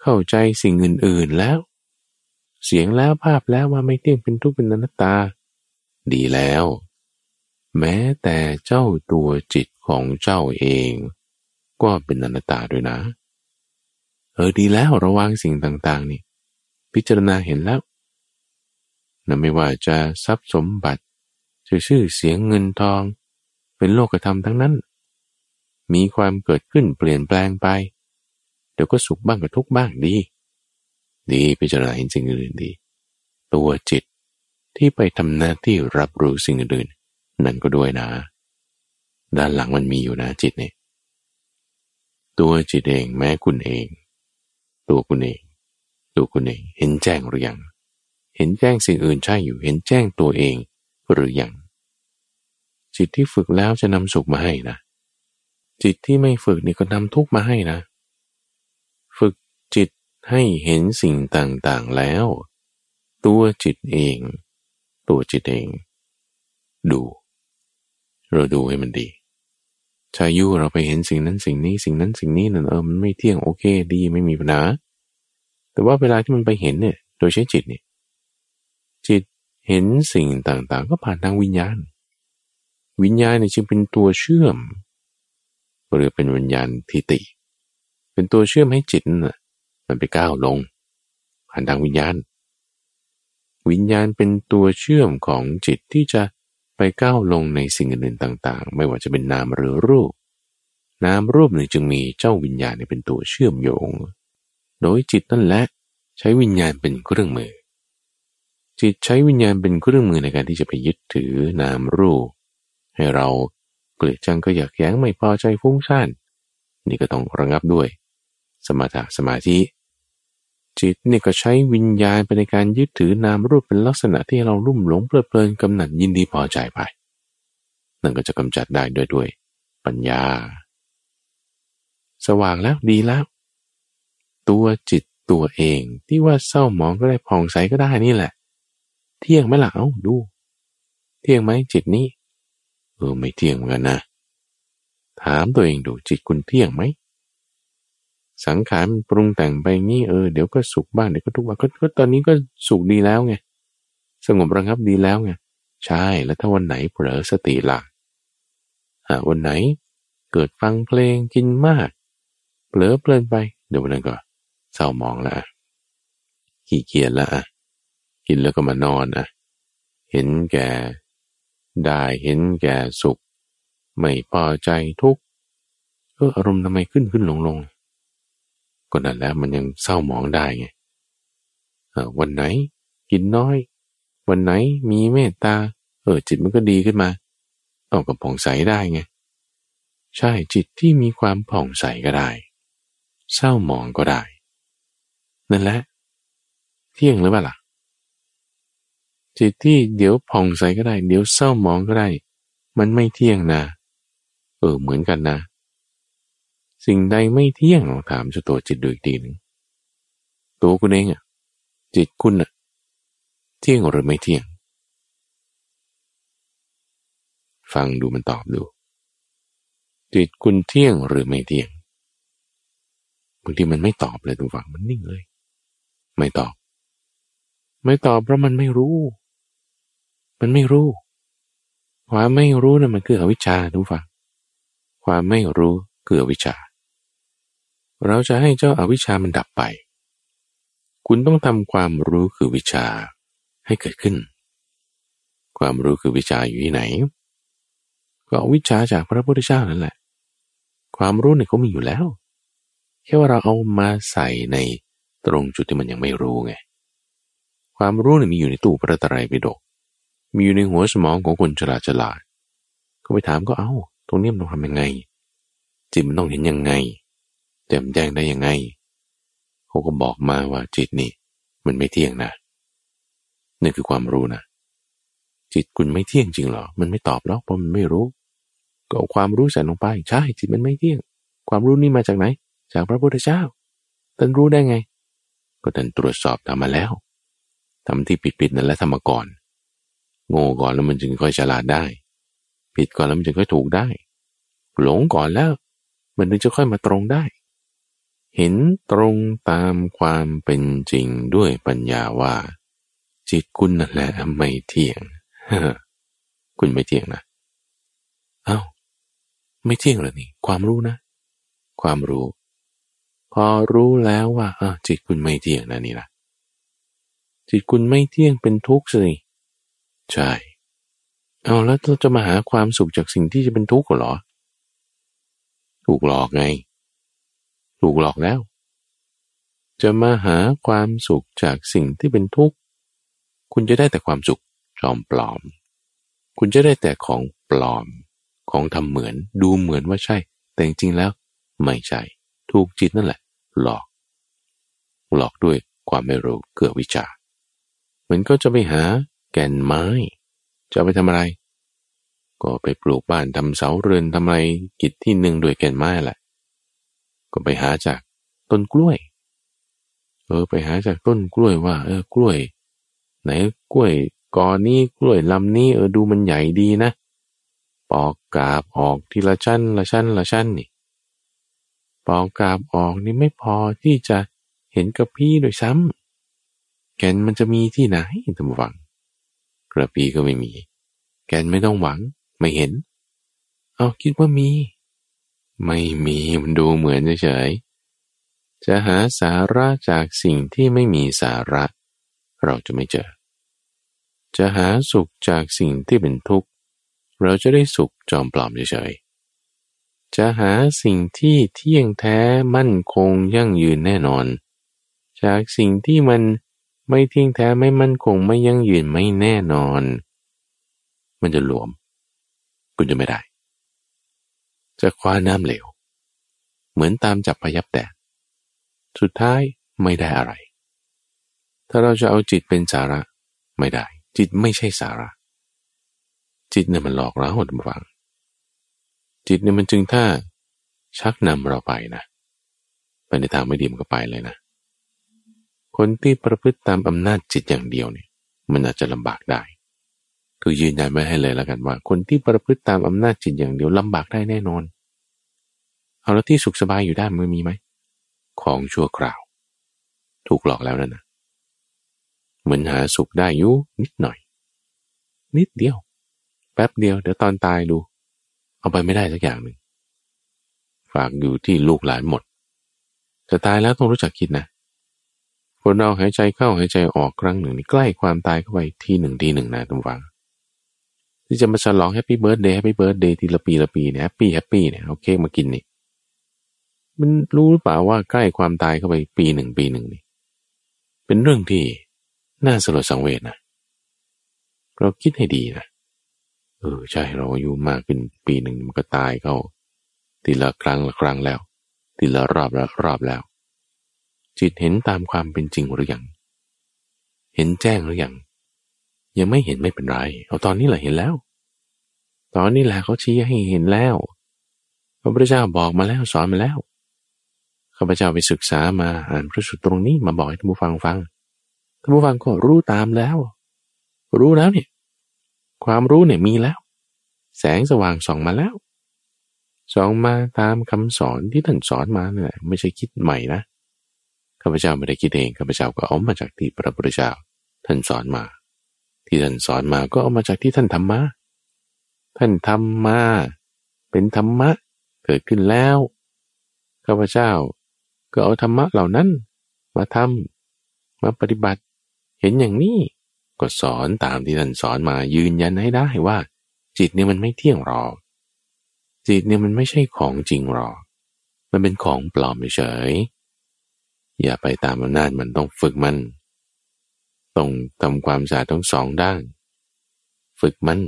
เข้าใจสิ่งอื่นๆแล้วเสียงแล้วภาพแล้วว่าไม่เที่ยงเป็นทุกข์เป็นอนัตตาดีแล้วแม้แต่เจ้าตัวจิตของเจ้าเองก็เป็นอนัตตาด้วยนะเออดีแล้วระวังสิ่งต่างๆนี่พิจารณาเห็นแล้วนะไม่ว่าจะทรัพย์สมบัติชื่อเสียงเงินทองเป็นโลกธรรมทั้งนั้นมีความเกิดขึ้นเปลี่ยนแปลงไปเดี๋ยวก็สุขบ้างก็ทุกข์บ้างดีดีพิจารณาเห็นสิ่งอื่นดีตัวจิตที่ไปทำหน้าที่รับรู้สิ่งอื่นนั่นก็ด้วยนะด้านหลังมันมีอยู่นะจิตเนี่ยตัวจิตเองแม้คุณเองตัวคุณเองตัวคุณเองเห็นแจ้งหรือยังเห็นแจ้งสิ่งอื่นใช่อยู่เห็นแจ้งตัวเองหรือยังจิตที่ฝึกแล้วจะนำสุขมาให้นะจิตที่ไม่ฝึกนี่ก็นำทุกข์มาให้นะฝึกจิตให้เห็นสิ่งต่างๆแล้วตัวจิตเองตัวจิตเองดูเราดูให้มันดีชายุเราไปเห็นสิ่งนั้นสิ่งนี้สิ่งนั้นสิ่งนี้นั่นเออมันไม่เที่ยงโอเคดีไม่มีปัญหาแต่ว่าเวลาที่มันไปเห็นเนี่ยโดยใช้จิตเนี่ยจิตเห็นสิ่งต่างๆก็ผ่านทางวิญญาณวิญญาณเนี่ยจึงเป็นตัวเชื่อมหรือเป็นวิญญาณทิฏฐิเป็นตัวเชื่อมให้จิตน่ะมันไปก้าวลงผ่านทางวิญญาณวิญญาณเป็นตัวเชื่อมของจิตที่จะไปก้าวลงในสิ่งอื่นๆต่างๆไม่ว่าจะเป็นนามหรือรูปนามรูปหนึ่งจึงมีเจ้าวิญญาณเป็นตัวเชื่อมโยงโดยจิตนั่นแหละใช้วิญญาณเป็นเครื่องมือจิตใช้วิญญาณเป็นเครื่องมือในการที่จะไปยึดถือนามรูปให้เราเกลียดชังก็อยากแย้งไม่พอใจฟุ้งซ่านนี่ก็ต้องระงับด้วยสมถะสมาธิจิตนี่ก็ใช้วิญญาณไปในการยึดถือนามรูปเป็นลักษณะที่เราลุ่มหลงเพลิดเพลินกำหนัดยินดีพอใจไปนั่นก็จะกำจัดได้ด้วยด้วยปัญญาสว่างแล้วดีแล้วตัวจิตตัวเองที่ว่าเศร้าหมองก็ได้ผ่องใสก็ได้นี่แหละเที่ยงไหมล่ะเอ้าดูเที่ยงไหมจิตนี้เออไม่เที่ยงเหมือนกันนะถามตัวเองดูจิตคุณเที่ยงไหมสังขารปรุงแต่งไปงี้เออเดี๋ยวก็สุขบ้างเดี๋ยวก็ทุกข์บ้างก็ตอนนี้ก็สุขดีแล้วไงสงบระงับดีแล้วไงใช่แล้วถ้าวันไหนเผลอสติล่ะอ่าวันไหนเกิดฟังเพลงกินมากเผลอเพลินไปเดี๋ยววันนั้นก็เศร้ามองละขี้เกียจละกินแล้วก็มานอนนะเห็นแก่ได้เห็นแก่สุขไม่พอใจทุกข์เอออารมณ์ทำไมขึ้นขึ้นลงลงก็นั่นแล้วมันยังเศร้าหมองได้ไงเออวันไหนกินน้อยวันไหนมีเมตตาเออจิตมันก็ดีขึ้นมาเอากับผ่องใสได้ไงใช่จิตที่มีความผ่องใสก็ได้เศร้าหมองก็ได้นั่นแหละเที่ยงหรือเปล่าล่ะจิตที่เดี๋ยวผ่องใสก็ได้เดี๋ยวเศร้าหมองก็ได้มันไม่เที่ยงนะเออเหมือนกันนะสิ่งใดไม่เที่ยงเราถามเจ้าตัวจิตดูอีกทีหนึ่งตัวคุณเองอ่ะจิตคุณอ่ะเที่ยงหรือไม่เที่ยงฟังดูมันตอบดูจิตคุณเที่ยงหรือไม่เที่ยงบางทีมันไม่ตอบเลยทุกฝั่งมันนิ่งเลยไม่ตอบไม่ตอบเพราะมันไม่รู้ มันไม่รู้ความไม่รู้นั่นมันคืออวิชชาทุกฝังความไม่รู้คืออวิชชาเราจะให้เจ้าอาวิชชามันดับไปคุณต้องทำความรู้คือวิชาให้เกิดขึ้นความรู้คือวิชาอยู่ที่ไหนก็เอาวิชาจากพระพุทธเจ้านั่นแหละความรู้เนี่ยเขามีอยู่แล้วแค่ว่าเราเอามาใส่ในตรงจุดที่มันยังไม่รู้ไงความรู้เนี่ยมีอยู่ในตู้พระไตรปิฎกมีอยู่ในหัวสมองของคนฉลาดฉลาดก็ไปถามก็เอ้าตรงนี้มันต้องทำยังไงจิตมันต้องเห็นยังไงแจ่มแจ้งได้ยังไงเขาก็บอกมาว่าจิตนี่มันไม่เที่ยงนะนี่คือความรู้นะจิตคุณไม่เที่ยงจริงหรอมันไม่ตอบหรอกเพราะมันไม่รู้ก็เอาความรู้ใส่ลงไปใช่จิตมันไม่เที่ยงความรู้นี่มาจากไหนจากพระพุทธเจ้าท่านรู้ได้ไงก็ท่านตรวจสอบทำมาแล้วทำที่ผิดๆนั่นแหละทำมาก่อนโง่ก่อนแล้วมันจึงค่อยฉลาดได้ผิดก่อนแล้วมันจึงค่อยถูกได้หลงก่อนแล้วมันถึงจะค่อยมาตรงได้เห็นตรงตามความเป็นจริงด้วยปัญญาว่าจิตคุณนั่นแหละไม่เที่ยงคุณไม่เที่ยงนะเอ้าไม่เที่ยงเหรอนี่ความรู้นะความรู้พอรู้แล้วว่าอ้าวจิตคุณไม่เที่ยงนะนี่นะจิตคุณไม่เที่ยงเป็นทุกข์สิใช่เอาแล้วเราจะมาหาความสุขจากสิ่งที่จะเป็นทุกข์เหรอถูกหลอกไงถูกหลอกแล้วจะมาหาความสุขจากสิ่งที่เป็นทุกข์คุณจะได้แต่ความสุขจอมปลอมคุณจะได้แต่ของปลอมของทำเหมือนดูเหมือนว่าใช่แต่จริงๆแล้วไม่ใช่ถูกจิตนั่นแหละหลอกหลอกด้วยความไม่รู้เกิดวิชาเหมือนก็จะไปหาแก่นไม้จะไปทำอะไรก็ไปปลูกบ้านทำเสาเรือนทำอะไรกิจที่หนึ่งด้วยแก่นไม้แหละก็ไปหาจากต้นกล้วยเออไปหาจากต้นกล้วยว่าเออกล้วยไหนกล้วยกอนี้กล้วยลำนี้เออดูมันใหญ่ดีนะปอกกาบออกทีละชั้นละชั้นละชั้นนี่ปอกกาบออกนี่ไม่พอที่จะเห็นกระพี้โดยซ้ำแก่นมันจะมีที่ไหนทำหวังกระพี้ก็ไม่มีแก่นไม่ต้องหวังไม่เห็นเอาคิดว่ามีไม่มีมันดูเหมือนเฉยๆจะหาสาระจากสิ่งที่ไม่มีสาระเราจะไม่เจอจะหาสุขจากสิ่งที่เป็นทุกข์เราจะได้สุขจอมปลอมเฉยๆจะหาสิ่งที่เที่ยงแท้มั่นคงยั่งยืนแน่นอนจากสิ่งที่มันไม่เที่ยงแท้ไม่มั่นคงไม่ยั่งยืนไม่แน่นอนมันจะหลวมคุณจะไม่ได้จะคว้าน้ำเหลวเหมือนตามจับพยับแดดสุดท้ายไม่ได้อะไรถ้าเราจะเอาจิตเป็นสาระไม่ได้จิตไม่ใช่สาระจิตเนี่ยมันหลอกเราท่านผู้ฟังจิตเนี่ยมันจึงถ้าชักนำเราไปนะไปในทางไม่ดีมันก็ไปเลยนะคนที่ประพฤติตามอำนาจจิตอย่างเดียวเนี่ยมันอาจจะลำบากได้คือยืนยันไว้ให้เลยแล้วกันว่าคนที่ประพฤติตามอำนาจจิตอย่างเดียวลำบากได้แน่นอนเอาแล้วที่สุขสบายอยู่ได้มันมีไหมของชั่วคราวถูกหลอกแล้วนั่นนะเหมือนหาสุขได้อยู่นิดหน่อยนิดเดียวแป๊บเดียวเดี๋ยวตอนตายดูเอาไปไม่ได้สักอย่างหนึ่งฝากอยู่ที่ลูกหลานหมดจะตายแล้วต้องรู้จักคิดนะคนเราหายใจเข้าหายใจออกครั้งหนึ่งนี่ใกล้ความตายเข้าไปทีหนึ่งทีหนึ่งนะทุกฝังที่จะมาฉลองแฮปปี้เบิร์ธเดย์แฮปปี้เบิร์ธเดย์ทีละปีละปีเนี่ยแฮปปี้แฮปปี้เนี่ยเอาเค้กมากินนี่มันรู้หรือเปล่าว่าใกล้ความตายเข้าไปปีหนึ่งปีหนึ่งนี่เป็นเรื่องที่น่าสลดสังเวชนะเราคิดให้ดีนะเออใช่เราอายุมากขึ้นปีหนึ่งมันก็ตายเข้าทีละครั้งละครั้งแล้วทีละรอบละรอบแล้วจิตเห็นตามความเป็นจริงหรือยังเห็นแจ้งหรือยังยังไม่เห็นไม่เป็นไรเอาตอนนี้แหละเห็นแล้วตอนนี้แหละเขาชี้ให้เห็นแล้วพระพุทธเจ้าบอกมาแล้วสอนมาแล้วข้าพเจ้าไปศึกษามาอ่านพระสูตรตรงนี้มาบอกให้ท่านผู้ฟังฟังท่านผู้ฟังก็รู้ตามแล้วรู้แล้วเนี่ยความรู้เนี่ยมีแล้วแสงสว่างส่องมาแล้วส่องมาตามคำสอนที่ท่านสอนมาเนี่ยไม่ใช่คิดใหม่นะข้าพเจ้าไม่ได้คิดเองข้าพเจ้าก็เอามาจากที่พระพุทธเจ้าท่านสอนมา ที่ท่านสอนมาก็เอามาจากที่ท่านทำมาท่านทำมาเป็นธรรมะเกิดขึ้นแล้วข้าพเจ้าก็เอาธรรมะเหล่านั้นมาทำมาปฏิบัติเห็นอย่างนี้ก็สอนตามที่ท่านสอนมายืนยันให้ได้ว่าจิตเนี่ยมันไม่เที่ยงหรอกจิตเนี่ยมันไม่ใช่ของจริงหรอกมันเป็นของปลอมเฉยอย่าไปตามอำนาจมันต้องฝึกมันต้องทำความสะอาดทั้งสองด้านฝึกมัน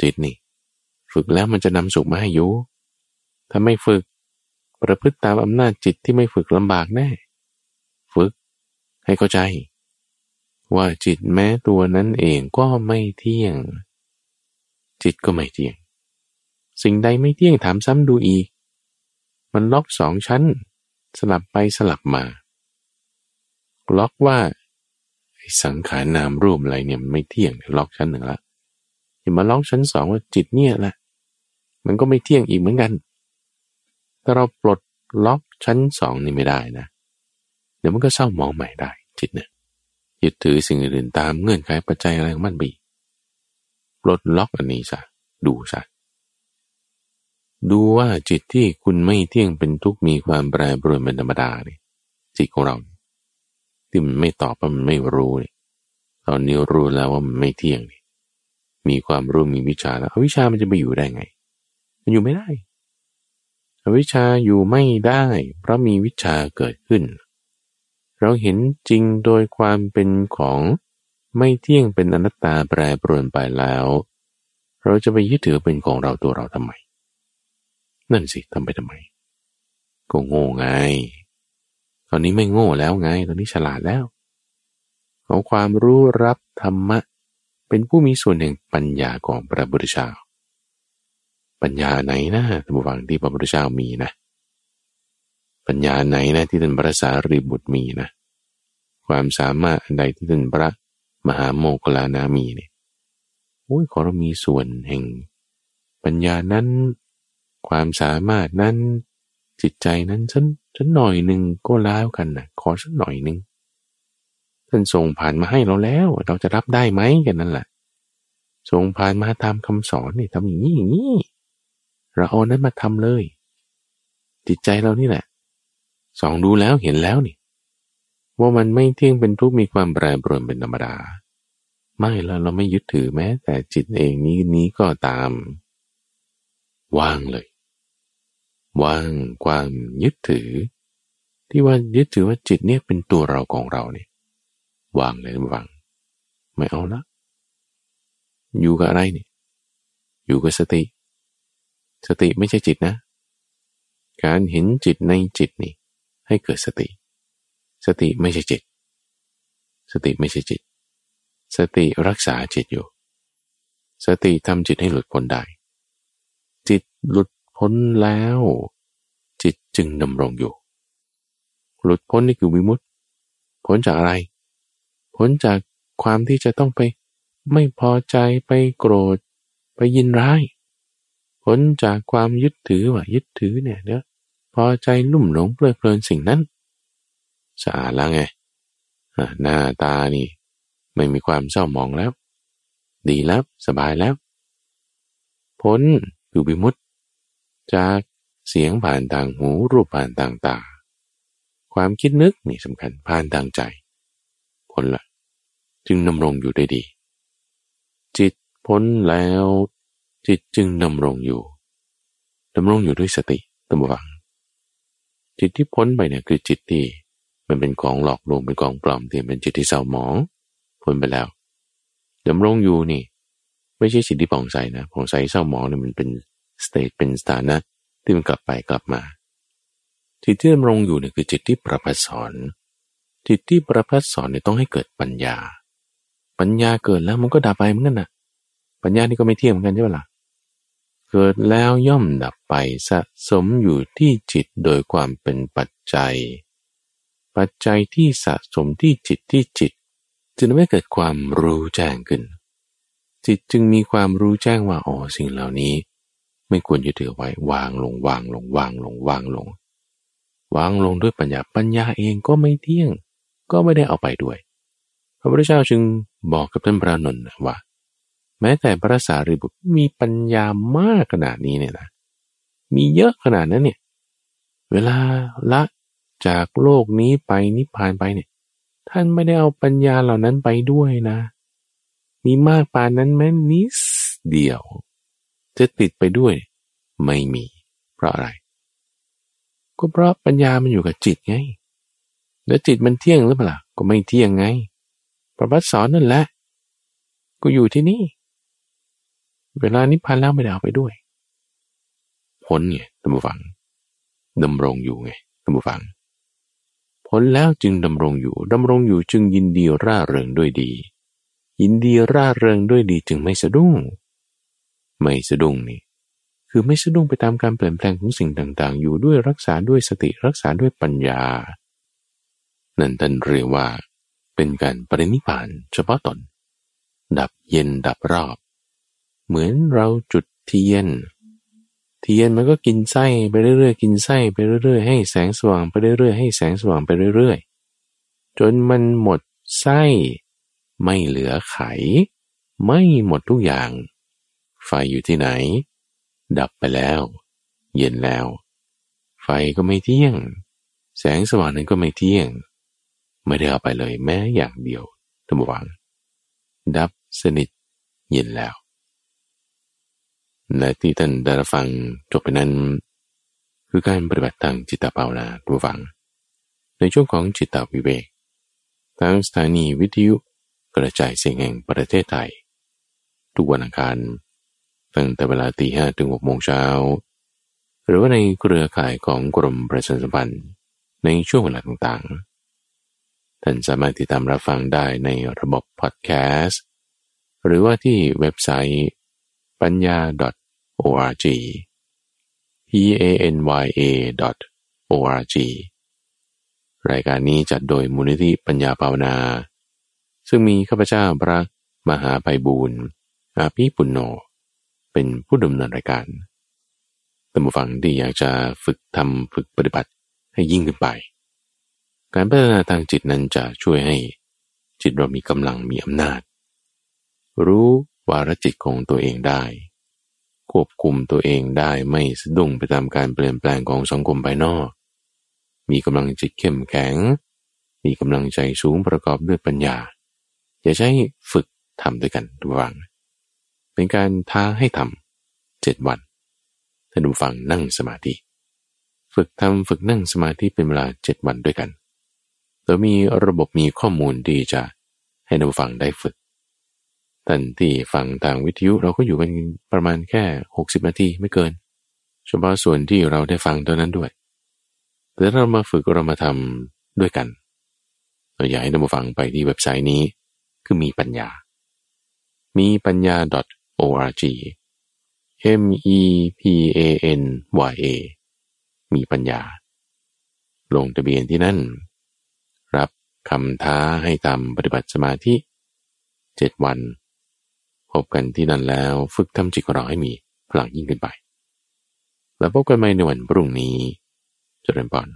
จิตนี่ฝึกแล้วมันจะนำสุขมาให้อยู่ถ้าไม่ฝึกประพฤติตามอำนาจจิตที่ไม่ฝึกลำบากแน่ฝึกให้เข้าใจว่าจิตแม้ตัวนั้นเองก็ไม่เที่ยงจิตก็ไม่เที่ยงสิ่งใดไม่เที่ยงถามซ้ำดูอีกมันล็อกสองชั้นสลับไปสลับมาล็อกว่าสังขารนามรูปอะไรเนี่ยมันไม่เที่ยงล็อกชั้นหนึ่งละอย่ามาล็อกชั้นสองว่าจิตเนี่ยแหละมันก็ไม่เที่ยงอีกเหมือนกันถ้าเราปลดล็อกชั้นสองนี่ไม่ได้นะเดี๋ยวมันก็เศร้ามองใหม่ได้จิตเนี่ยยึดถือสิ่งอื่นตามเงื่อนไขปัจจัยอะไรของมันบีปลดล็อกอันนี้ซะดูซะดูว่าจิตที่คุณไม่เที่ยงเป็นทุกข์มีความแปรปรวนเป็นธรรมดานี่จิตของเราที่มันไม่ตอบว่ามันไม่รู้นี่ตอนนี้รู้แล้วว่ามันไม่เที่ยงนี่มีความรู้มีวิชาแล้วอวิชชามันจะไปอยู่ได้ไงมันอยู่ไม่ได้อวิชชาอยู่ไม่ได้เพราะมีวิชาเกิดขึ้นเราเห็นจริงโดยความเป็นของไม่เที่ยงเป็นอนัตตาแปรปรวนไปแล้วเราจะไปยึดถือเป็นของเราตัวเราทำไมนั่นสิทำไปทำไมก็โง่ไงตอนนี้ไม่โง่แล้วไงตอนนี้ฉลาดแล้วเอาความรู้รับธรรมะเป็นผู้มีส่วนแห่งปัญญาของพระพุทธเจ้าปัญญาไหนนะท่านผู้ฟังที่พระพุทธเจ้ามีนะปัญญาไหนนะที่ท่านพระสารีบุตรมีนะความสามารถอันใดที่ท่านพระมหาโมคคัลลานะมีเนี่ยโอ้ยขอเรามีส่วนแห่งปัญญานั้นความสามารถนั้นจิตใจนั้นฉันฉันหน่อยหนึ่งก็แล้วกันนะขอฉันหน่อยหนึ่งท่านส่งผ่านมาให้เราแล้วเราจะรับได้ไหมกันนั่นแหละส่งผ่านมาตามคำสอนนี่ทำอย่างนี้อย่างนี้เราเอานั้นมาทำเลยจิตใจเรานี่แหละส่องดูแล้วเห็นแล้วนี่ว่ามันไม่เที่ยงเป็นทุกข์มีความแปรปรวนเป็นธรรมดาไม่แล้วเราไม่ยึดถือแม้แต่จิตเองนี้นี้ก็ตามวางเลยวางความยึดถือที่ว่ายึดถือว่าจิตเนี่ยเป็นตัวเราของเราเนี่ยวางเลยวางไม่เอาละอยู่กับอะไรนี่อยู่กับสติสติไม่ใช่จิตนะการเห็นจิตในจิตนี่ให้เกิดสติสติไม่ใช่จิตสติไม่ใช่จิตสติรักษาจิตอยู่สติทำจิตให้หลุดพ้นได้จิตหลุดพ้นแล้วจิตจึงดำรงอยู่หลุดพ้นนี่คือวิมุตติพ้นจากอะไรพ้นจากความที่จะต้องไปไม่พอใจไปโกรธไปยินร้ายพ้นจากความยึดถือว่ายึดถือเนี่ยเด้อพอใจลุ่มหลงเพลิดเพลินสิ่งนั้นสะอาดแล้วไงหน้าตานี่ไม่มีความเศร้าหมองแล้วดีแล้วสบายแล้วพ้นคือวิมุตติจากเสียงผ่านทางหูรูปผ่านทางตาความคิดนึกนี่สำคัญผ่านทางใจพ้นละจึงดำรงอยู่ได้ดีจิตพ้นแล้วจิตจึงดำรงอยู่ดำรงอยู่ด้วยสติตั้งหวังจิตที่พ้นไปเนี่ยคือจิตที่มันเป็นของหลอกลวงเป็นของปลอมเทียมเป็นจิตที่เศร้าหมองพ้นไปแล้วดำรงอยู่นี่ไม่ใช่จิตที่ผ่องใสนะผ่องใสเศร้าหมองเนี่ยมันเป็นสเตจเป็นสถานะที่มันกลับไปกลับมาจิตที่ดำรงอยู่เนี่ยคือจิตที่ประภัสสรจิตที่ประภัสสรเนี่ยต้องให้เกิดปัญญาปัญญาเกิดแล้วมันก็ดับไปเหมือนกันนะปัญญานี่ก็ไม่เที่ยงเหมือนกันใช่ไหมล่ะเกิดแล้วย่อมดับไปสะสมอยู่ที่จิตโดยความเป็นปัจจัยปัจจัยที่สะสมที่จิตที่จิตจึงไม่เกิดความรู้แจ้งขึ้นจิตจึงมีความรู้แจ้งว่าอ๋อสิ่งเหล่านี้ไม่ควรยึดถือไว้วางลงวางลงวางลงวางลงวางลงด้วยปัญญาปัญญาเองก็ไม่เที่ยงก็ไม่ได้เอาไปด้วยพระพุทธเจ้าจึง บอกกับท่านพระนนท์ว่าแม้แต่พระสารีบุตรมีปัญญามากขนาดนี้เนี่ยนะมีเยอะขนาดนั้นเนี่ยเวลาละจากโลกนี้ไปนิพพานไปเนี่ยท่านไม่ได้เอาปัญญาเหล่านั้นไปด้วยนะมีมากปานนั้นแม้นิดเดียวจะติดไปด้วยไม่มีเพราะอะไรก็เพราะปัญญามันอยู่กับจิตไงแล้วจิตมันเที่ยงหรือเปล่าก็ไม่เที่ยงไงพระพุทธสอนนั่นแหละกูอยู่ที่นี่เวลานิพพานแล้วไม่ได้เอาไปด้วยผลไงท่านผู้ฟังดำรงอยู่ไงท่านผู้ฟังผลแล้วจึงดำรงอยู่ดำรงอยู่จึงยินดีร่าเริงด้วยดียินดีร่าเริงด้วยดีจึงไม่สะดุ้งไม่สะดุ้งนี่คือไม่สะดุ้งไปตามการเปลี่ยนแปลงของสิ่งต่างๆอยู่ด้วยรักษาด้วยสติรักษาด้วยปัญญานั่นท่านเรียกว่าเป็นการปรินิพพานเฉพาะตนดับเย็นดับรอบเหมือนเราจุดเทียนเทียนมันก็กินไส้ไปเรื่อยๆกินไส้ไปเรื่อยๆให้แสงสว่างไปเรื่อยๆให้แสงสว่างไปเรื่อยๆจนมันหมดไส้ไม่เหลือไขไม่หมดทุกอย่างไฟอยู่ที่ไหนดับไปแล้วเย็นแล้วไฟก็ไม่เที่ยงแสงสว่างนั้นก็ไม่เที่ยงไม่ได้เอาไปเลยแม้อย่างเดียวท่านผู้ฟังดับสนิทเย็นแล้วและที่ท่านได้ฟังจบไปนั้นคือการปฏิบัติทางจิตตภาวนาท่านผู้ฟังในช่วงของจิตตวิเวกทางสถานีวิทยุกระจายเสียงแห่งประเทศไทยทุกวันอังคารตั้งแต่เวลาตีห้าถึงหกโมงเช้าหรือว่าในเครือข่ายของกรมประชาสัมพันธ์ในช่วงเวลาต่างๆท่านสามารถติดตามรับฟังได้ในระบบพอดแคสต์หรือว่าที่เว็บไซต์ปัญญา .org panya.org รายการนี้จัดโดยมูลนิธิปัญญาภาวนาซึ่งมีข้าพเจ้าพระมหาไพบูลย์อาภิปุณโญเป็นผู้ดำเนินรายการท่านผู้ฟังที่อยากจะฝึกทำฝึกปฏิบัติให้ยิ่งขึ้นไปการพัฒนาทางจิตนั้นจะช่วยให้จิตเรามีกำลังมีอำนาจรู้วาระจิตของตัวเองได้ควบคุมตัวเองได้ไม่สะดุ้งไปตามการเปลี่ยนแปลงของสังคมภายนอกมีกำลังจิตเข้มแข็งมีกำลังใจสูงประกอบด้วยปัญญาอย่าใช้ฝึกทำด้วยกันทุกวันเป็นการท้าให้ทำเจ็ดวันท่านผู้ฟังนั่งสมาธิฝึกทำฝึกนั่งสมาธิเป็นเวลาเจ็ดวันด้วยกันโดยมีระบบมีข้อมูลดีจะให้ท่านผู้ฟังได้ฝึกท่านที่ฟังทางวิทยุเราก็อยู่กันประมาณแค่หกสิบนาทีไม่เกินเฉพาะส่วนที่เราได้ฟังเท่านั้นด้วยแต่เรามาฝึกเรามาทำด้วยกันเราอยากให้ท่านผู้ฟังไปที่เว็บไซต์นี้คือมีปัญญามีปัญญา .org m e p a n y a มีปัญญาลงทะเบียนที่นั่นรับคำท้าให้ทำปฏิบัติสมาธิเจ็ดวันพบกันที่นั่นแล้วฝึกทำจิตของเราให้มีพลังยิ่งขึ้นไปแล้วพบกันใหม่ในวันพรุ่งนี้เจริญพร